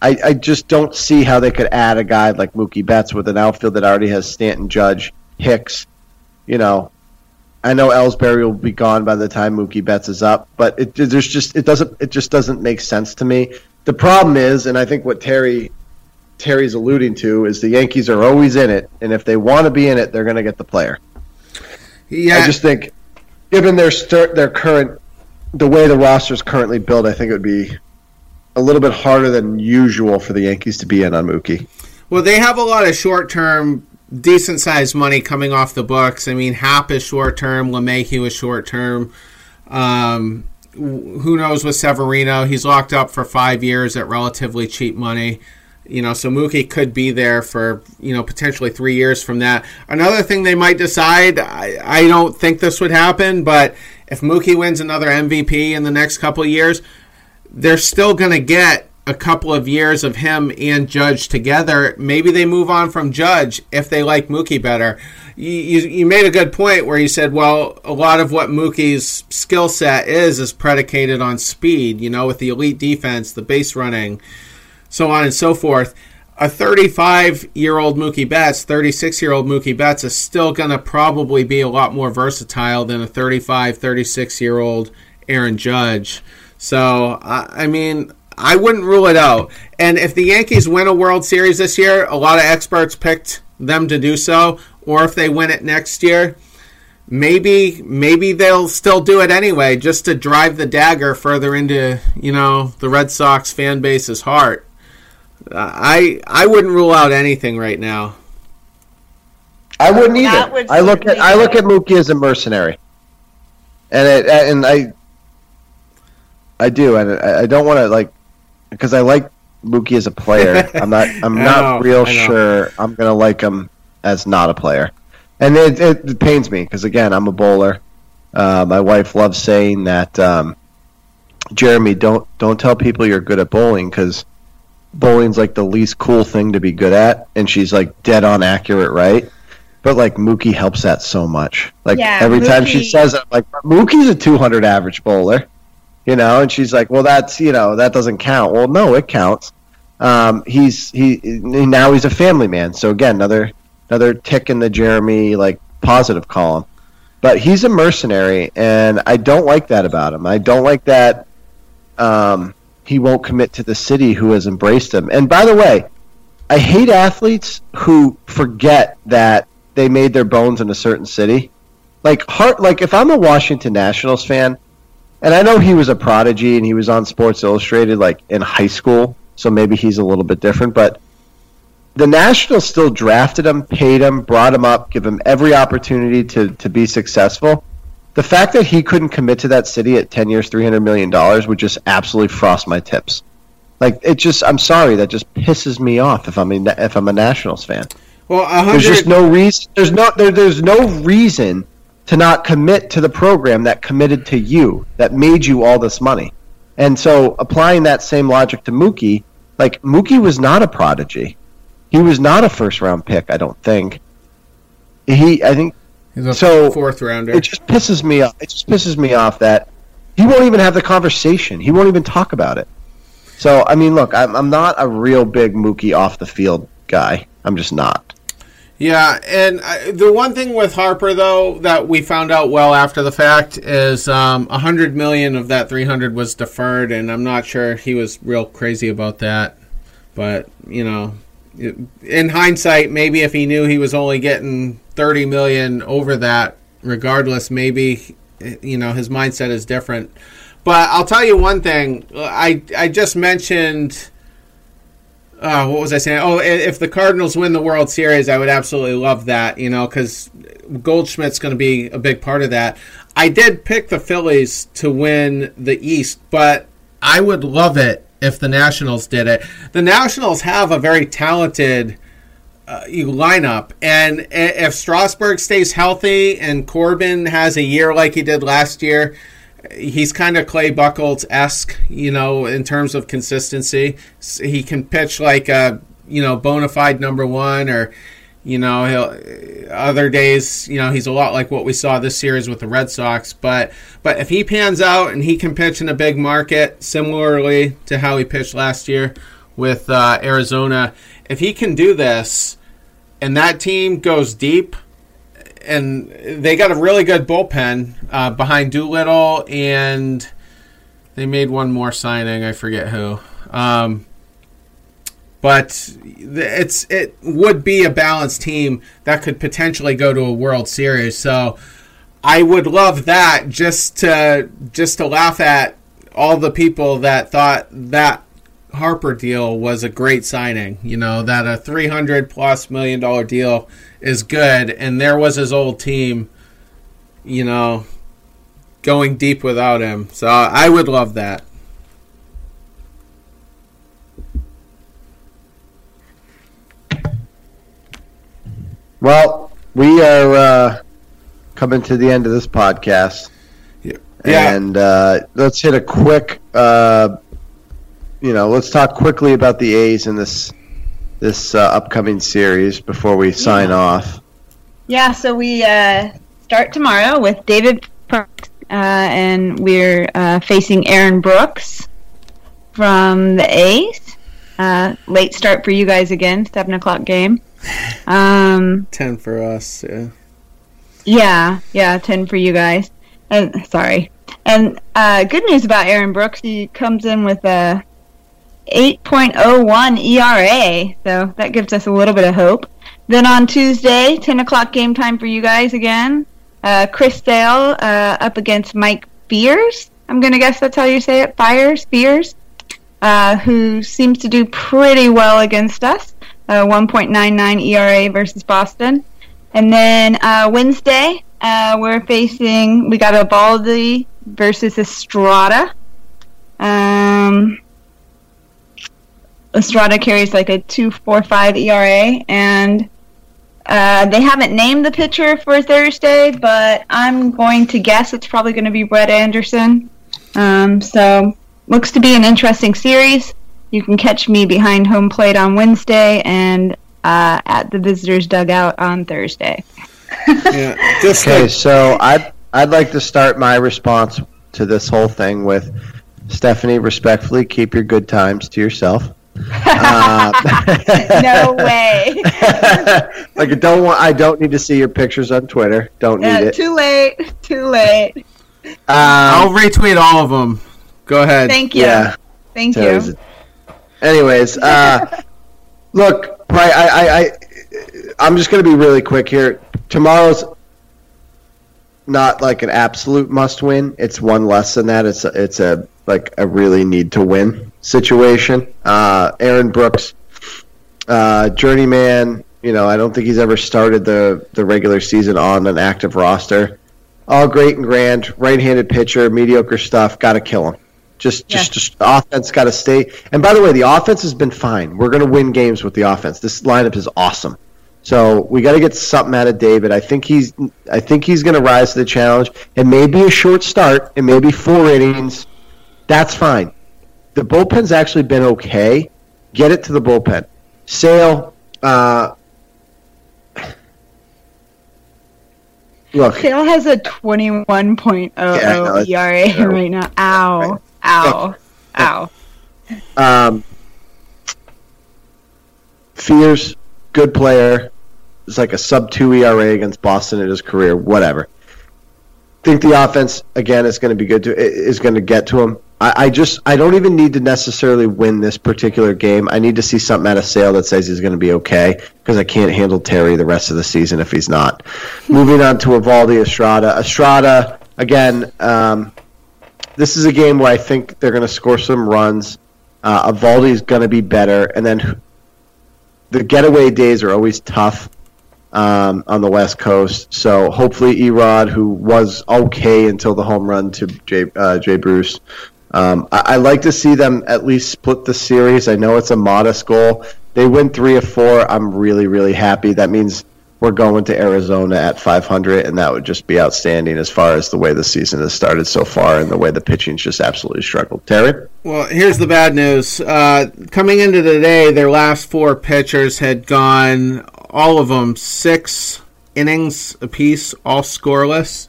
I just don't see how they could add a guy like Mookie Betts with an outfield that already has Stanton, Judge, Hicks. I know Ellsbury will be gone by the time Mookie Betts is up, but it just doesn't make sense to me. The problem is, and I think what Terry's alluding to is the Yankees are always in it, and if they want to be in it, they're going to get the player. Yeah, I just think, given the way the roster is currently built, I think it would be a little bit harder than usual for the Yankees to be in on Mookie. Well, they have a lot of short-term, decent-sized money coming off the books. I mean, Happ is short-term. LeMahieu is short-term. Who knows with Severino? He's locked up for 5 years at relatively cheap money. So Mookie could be there for, potentially 3 years from that. Another thing they might decide, I don't think this would happen, but if Mookie wins another MVP in the next couple of years, they're still going to get a couple of years of him and Judge together. Maybe they move on from Judge if they like Mookie better. You made a good point where you said, well, a lot of what Mookie's skill set is predicated on speed, with the elite defense, the base running, so on and so forth. A 35-year-old Mookie Betts, 36-year-old Mookie Betts is still going to probably be a lot more versatile than a 35, 36-year-old Aaron Judge. So, I wouldn't rule it out. And if the Yankees win a World Series this year, a lot of experts picked them to do so. Or if they win it next year, maybe they'll still do it anyway, just to drive the dagger further into, the Red Sox fan base's heart. I wouldn't rule out anything right now. I wouldn't either. I look at Mookie as a mercenary, and I do, and I don't want to because I like Mookie as a player. I'm not sure I'm gonna like him as not a player, and it pains me because again I'm a bowler. My wife loves saying that, Jeremy, don't tell people you're good at bowling because bowling's like the least cool thing to be good at, and she's like dead on accurate, right? But like Mookie helps that so much. Like every time she says it, I'm like, Mookie's a 200 average bowler, you know. And she's like, well, that's, you know, that doesn't count. Well, no, it counts. Now he's a family man. So again, another tick in the Jeremy like positive column. But he's a mercenary, and I don't like that about him. I don't like that he won't commit to the city who has embraced him. And by the way, I hate athletes who forget that they made their bones in a certain city. Like if I'm a Washington Nationals fan, and I know he was a prodigy and he was on Sports Illustrated like in high school, so maybe he's a little bit different, but the Nationals still drafted him, paid him, brought him up, give him every opportunity to be successful. The fact that he couldn't commit to that city at 10 years, $300 million would just absolutely frost my tips. Like, it just, I'm sorry, that just pisses me off if I'm a Nationals fan. Well, there's just no reason. There's no reason to not commit to the program that committed to you, that made you all this money. And so applying that same logic to Mookie, like, Mookie was not a prodigy. He was not a first-round pick, I don't think. He's a fourth-rounder. It just pisses me off. It just pisses me off that he won't even have the conversation. He won't even talk about it. So, I mean, look, I'm not a real big Mookie off-the-field guy. I'm just not. Yeah, and the one thing with Harper, though, that we found out well after the fact is $100 million of that $300 was deferred, and I'm not sure he was real crazy about that. But, you know, in hindsight, maybe if he knew he was only getting $30 million over that, regardless, maybe, you know, his mindset is different. But I'll tell you one thing. I just mentioned, what was I saying? Oh, if the Cardinals win the World Series, I would absolutely love that, you know, because Goldschmidt's going to be a big part of that. I did pick the Phillies to win the East, but I would love it if the Nationals did it. The Nationals have a very talented lineup, and if Strasburg stays healthy and Corbin has a year like he did last year, he's kind of Clay Buchholz-esque, you know, in terms of consistency. He can pitch like a, you know, bona fide number one, or, you know, other days, you know, he's a lot like what we saw this series with the Red Sox. But if he pans out and he can pitch in a big market, similarly to how he pitched last year with Arizona, if he can do this and that team goes deep, and they got a really good bullpen behind Doolittle, and they made one more signing, I forget who. But it would be a balanced team that could potentially go to a World Series. So I would love that, just to laugh at all the people that thought that Harper deal was a great signing. You know, that a $300+ million deal is good, and there was his old team, you know, going deep without him. So I would love that. Well, we are coming to the end of this podcast, and let's hit a quick, let's talk quickly about the A's in this upcoming series before we sign off. Yeah, so we start tomorrow with David Price, and we're facing Aaron Brooks from the A's. Late start for you guys again, 7 o'clock game. 10 for us, yeah. Yeah, 10 for you guys. And sorry. And good news about Aaron Brooks, he comes in with a 8.01 ERA, so that gives us a little bit of hope. Then on Tuesday, 10 o'clock game time for you guys again. Chris Sale up against Mike Fiers. I'm going to guess that's how you say it, Fiers, who seems to do pretty well against us. 1.99 ERA versus Boston. And then Wednesday, we got Eovaldi versus Estrada. Estrada carries like a 2.45 ERA, and they haven't named the pitcher for Thursday, but I'm going to guess it's probably going to be Brett Anderson. So looks to be an interesting series. You can catch me behind home plate on Wednesday and at the visitors' dugout on Thursday. Yeah. Okay, so I'd like to start my response to this whole thing with Stephanie, respectfully, keep your good times to yourself. No way. Like I don't need to see your pictures on Twitter. Don't need it. Too late. I'll retweet all of them. Go ahead. Thank you. Yeah. Thank you. Anyways, look, I'm just going to be really quick here. Tomorrow's not like an absolute must-win. It's one less than that. It's a like a really need-to-win situation. Aaron Brooks, journeyman. You know, I don't think he's ever started the regular season on an active roster. All great and grand, right-handed pitcher, mediocre stuff. Got to kill him. Just offense got to stay. And by the way, the offense has been fine. We're going to win games with the offense. This lineup is awesome. So we got to get something out of David. I think he's going to rise to the challenge. It may be a short start. It may be 4 innings. That's fine. The bullpen's actually been okay. Get it to the bullpen. Sale. Look, Sale has a 21.00 ERA terrible. Right now. Ow, right. Ow. Fiers. Good player. It's like a sub-2 ERA against Boston in his career. Whatever. Think the offense again is going to be good. Is going to get to him. I don't even need to necessarily win this particular game. I need to see something out of Sale that says he's going to be okay because I can't handle Terry the rest of the season if he's not. Moving on to Eovaldi, Estrada. Estrada again. This is a game where I think they're going to score some runs. Eovaldi is going to be better, and then. The getaway days are always tough on the West Coast, so hopefully Erod, who was okay until the home run to Jay Bruce, I like to see them at least split the series. I know it's a modest goal. They win 3 of 4. I'm really, really happy. That means we're going to Arizona at 500, and that would just be outstanding as far as the way the season has started so far and the way the pitching's just absolutely struggled. Terry? Well, here's the bad news. Coming into today, their last 4 pitchers had gone, all of them, 6 innings apiece, all scoreless.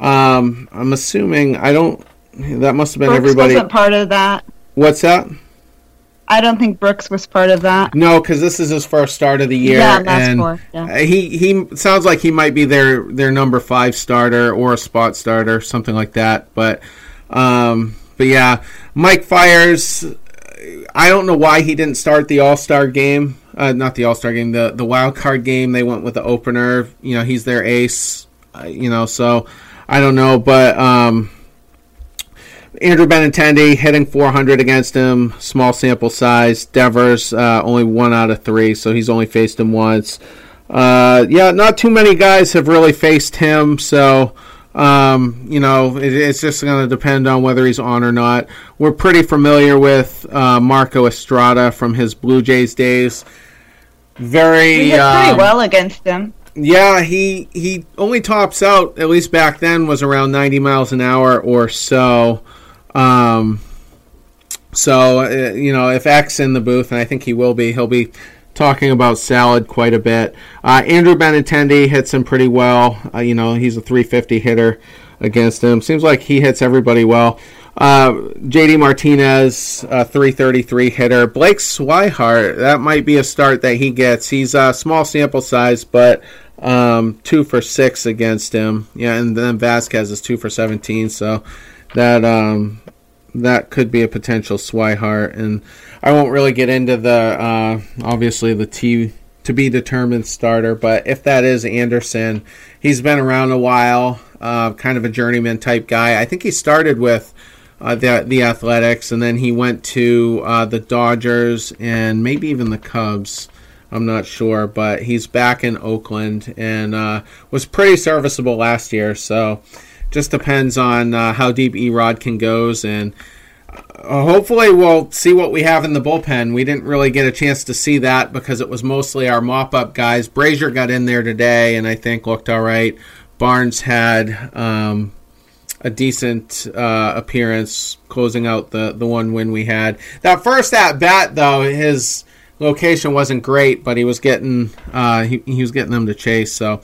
I'm assuming that must have been Brooks everybody. Wasn't part of that. What's that? I don't think Brooks was part of that. No, because this is his first start of the year. Yeah, last 4. Yeah. He sounds like he might be their number 5 starter or a spot starter, something like that. But yeah, Mike Fiers. I don't know why he didn't start the All-Star game. Not the All-Star game, the wild card game. They went with the opener. You know, he's their ace. So I don't know, but. Andrew Benintendi hitting 400 against him, small sample size. Devers only 1 out of 3, so he's only faced him once. Not too many guys have really faced him, so it's just going to depend on whether he's on or not. We're pretty familiar with Marco Estrada from his Blue Jays days. He hit pretty well against him. Yeah, he only tops out, at least back then, was around 90 miles an hour or so. If Eck's in the booth, and I think he will be, he'll be talking about salad quite a bit. Andrew Benintendi hits him pretty well. He's a 350 hitter against him. Seems like he hits everybody well. J.D. Martinez, a 333 hitter. Blake Swihart, that might be a start that he gets. He's a small sample size, but 2 for 6 against him. Yeah, and then Vasquez is 2 for 17, so that... that could be a potential Swihart, and I won't really get into the obviously the to be determined starter. But if that is Anderson, he's been around a while, kind of a journeyman type guy. I think he started with the Athletics, and then he went to the Dodgers and maybe even the Cubs. I'm not sure, but he's back in Oakland and was pretty serviceable last year. So. Just depends on how deep Erod can goes, and hopefully we'll see what we have in the bullpen. We didn't really get a chance to see that because it was mostly our mop-up guys. Brazier got in there today and I think looked all right. Barnes had a decent appearance, closing out the one win we had. That first at-bat, though, his location wasn't great, but he was getting he was getting them to chase. So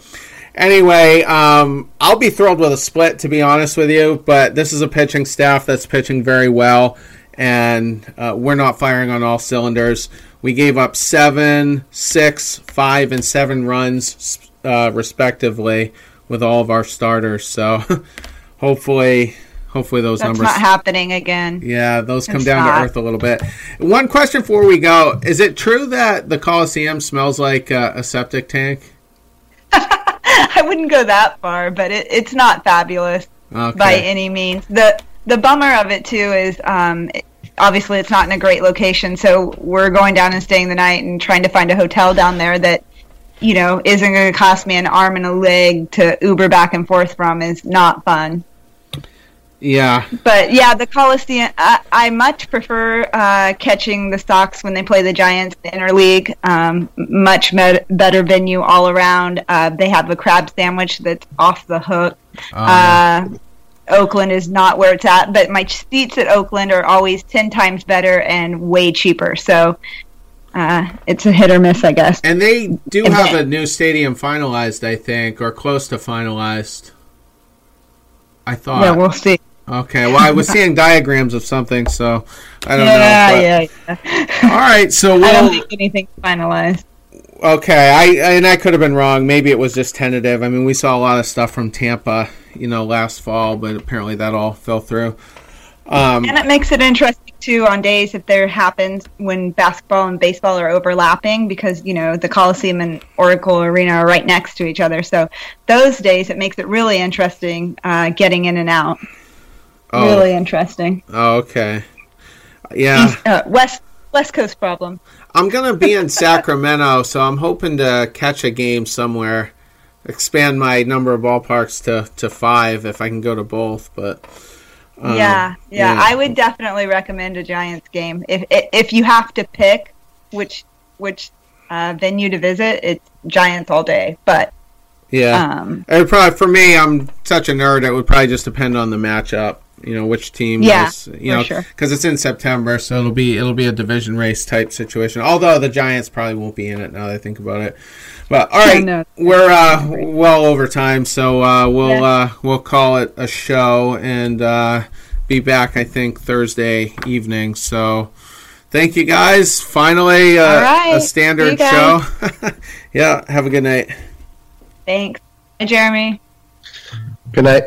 anyway, I'll be thrilled with a split, to be honest with you, but this is a pitching staff that's pitching very well, and we're not firing on all cylinders. We gave up 7, 6, 5, and 7 runs respectively with all of our starters. So hopefully those numbers... That's not happening again. Yeah, those come down to earth a little bit. One question before we go. Is it true that the Coliseum smells like a septic tank? I wouldn't go that far, but it's not fabulous by any means. The bummer of it, too, is... obviously, it's not in a great location, so we're going down and staying the night and trying to find a hotel down there that, you know, isn't going to cost me an arm and a leg to Uber back and forth from is not fun. Yeah. But, yeah, the Coliseum, I much prefer catching the Sox when they play the Giants in interleague. Much better venue all around. They have a crab sandwich that's off the hook. Oakland is not where it's at, but my seats at Oakland are always 10 times better and way cheaper. So it's a hit or miss, I guess. And they do have a new stadium finalized, I think, or close to finalized, I thought. Yeah, we'll see. Okay, well, I was seeing diagrams of something, so I don't know. But... Yeah. All right, so I don't think anything's finalized. Okay, I could have been wrong. Maybe it was just tentative. I mean, we saw a lot of stuff from Tampa, you know, last fall, but apparently that all fell through. And it makes it interesting, too, on days if there happens when basketball and baseball are overlapping because, you know, the Coliseum and Oracle Arena are right next to each other. So those days it makes it really interesting getting in and out. Oh. Really interesting. Oh, okay. Yeah. West Coast problem. I'm going to be in Sacramento, so I'm hoping to catch a game somewhere. Expand my number of ballparks to 5 if I can go to both. But yeah, I would definitely recommend a Giants game. If you have to pick which venue to visit, it's Giants all day. But yeah, it would probably, for me, I'm such a nerd, it would probably just depend on the matchup. You know, which team is, you know, because it's in September, so it'll be a division race type situation. Although the Giants probably won't be in it now that I think about it. But all right, we're well over time, so we'll call it a show and be back, I think, Thursday evening. So thank you guys. Finally, a standard show. Yeah, have a good night. Thanks. Hi, Jeremy. Good night.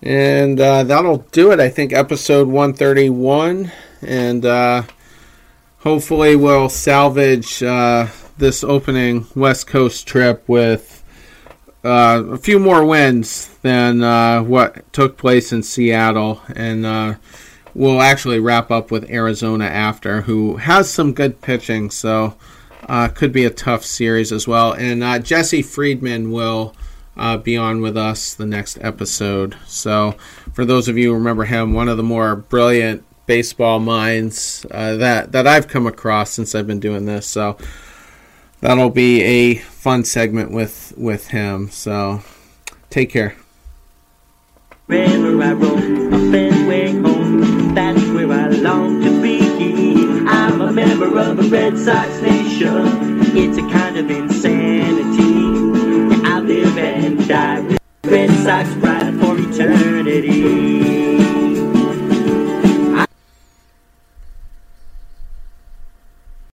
And that'll do it, I think, episode 131. And hopefully we'll salvage this opening West Coast trip with a few more wins than what took place in Seattle. And we'll actually wrap up with Arizona after, who has some good pitching. So could be a tough series as well. And Jesse Friedman will... be on with us the next episode. So for those of you who remember him, one of the more brilliant baseball minds that I've come across since I've been doing this. So that'll be a fun segment with him. So take care. Wherever I roam, up and way home, that's where I long to be. I'm a member of a Red Sox nation. It's a kind of insanity. I live and die with Red Sox pride for eternity.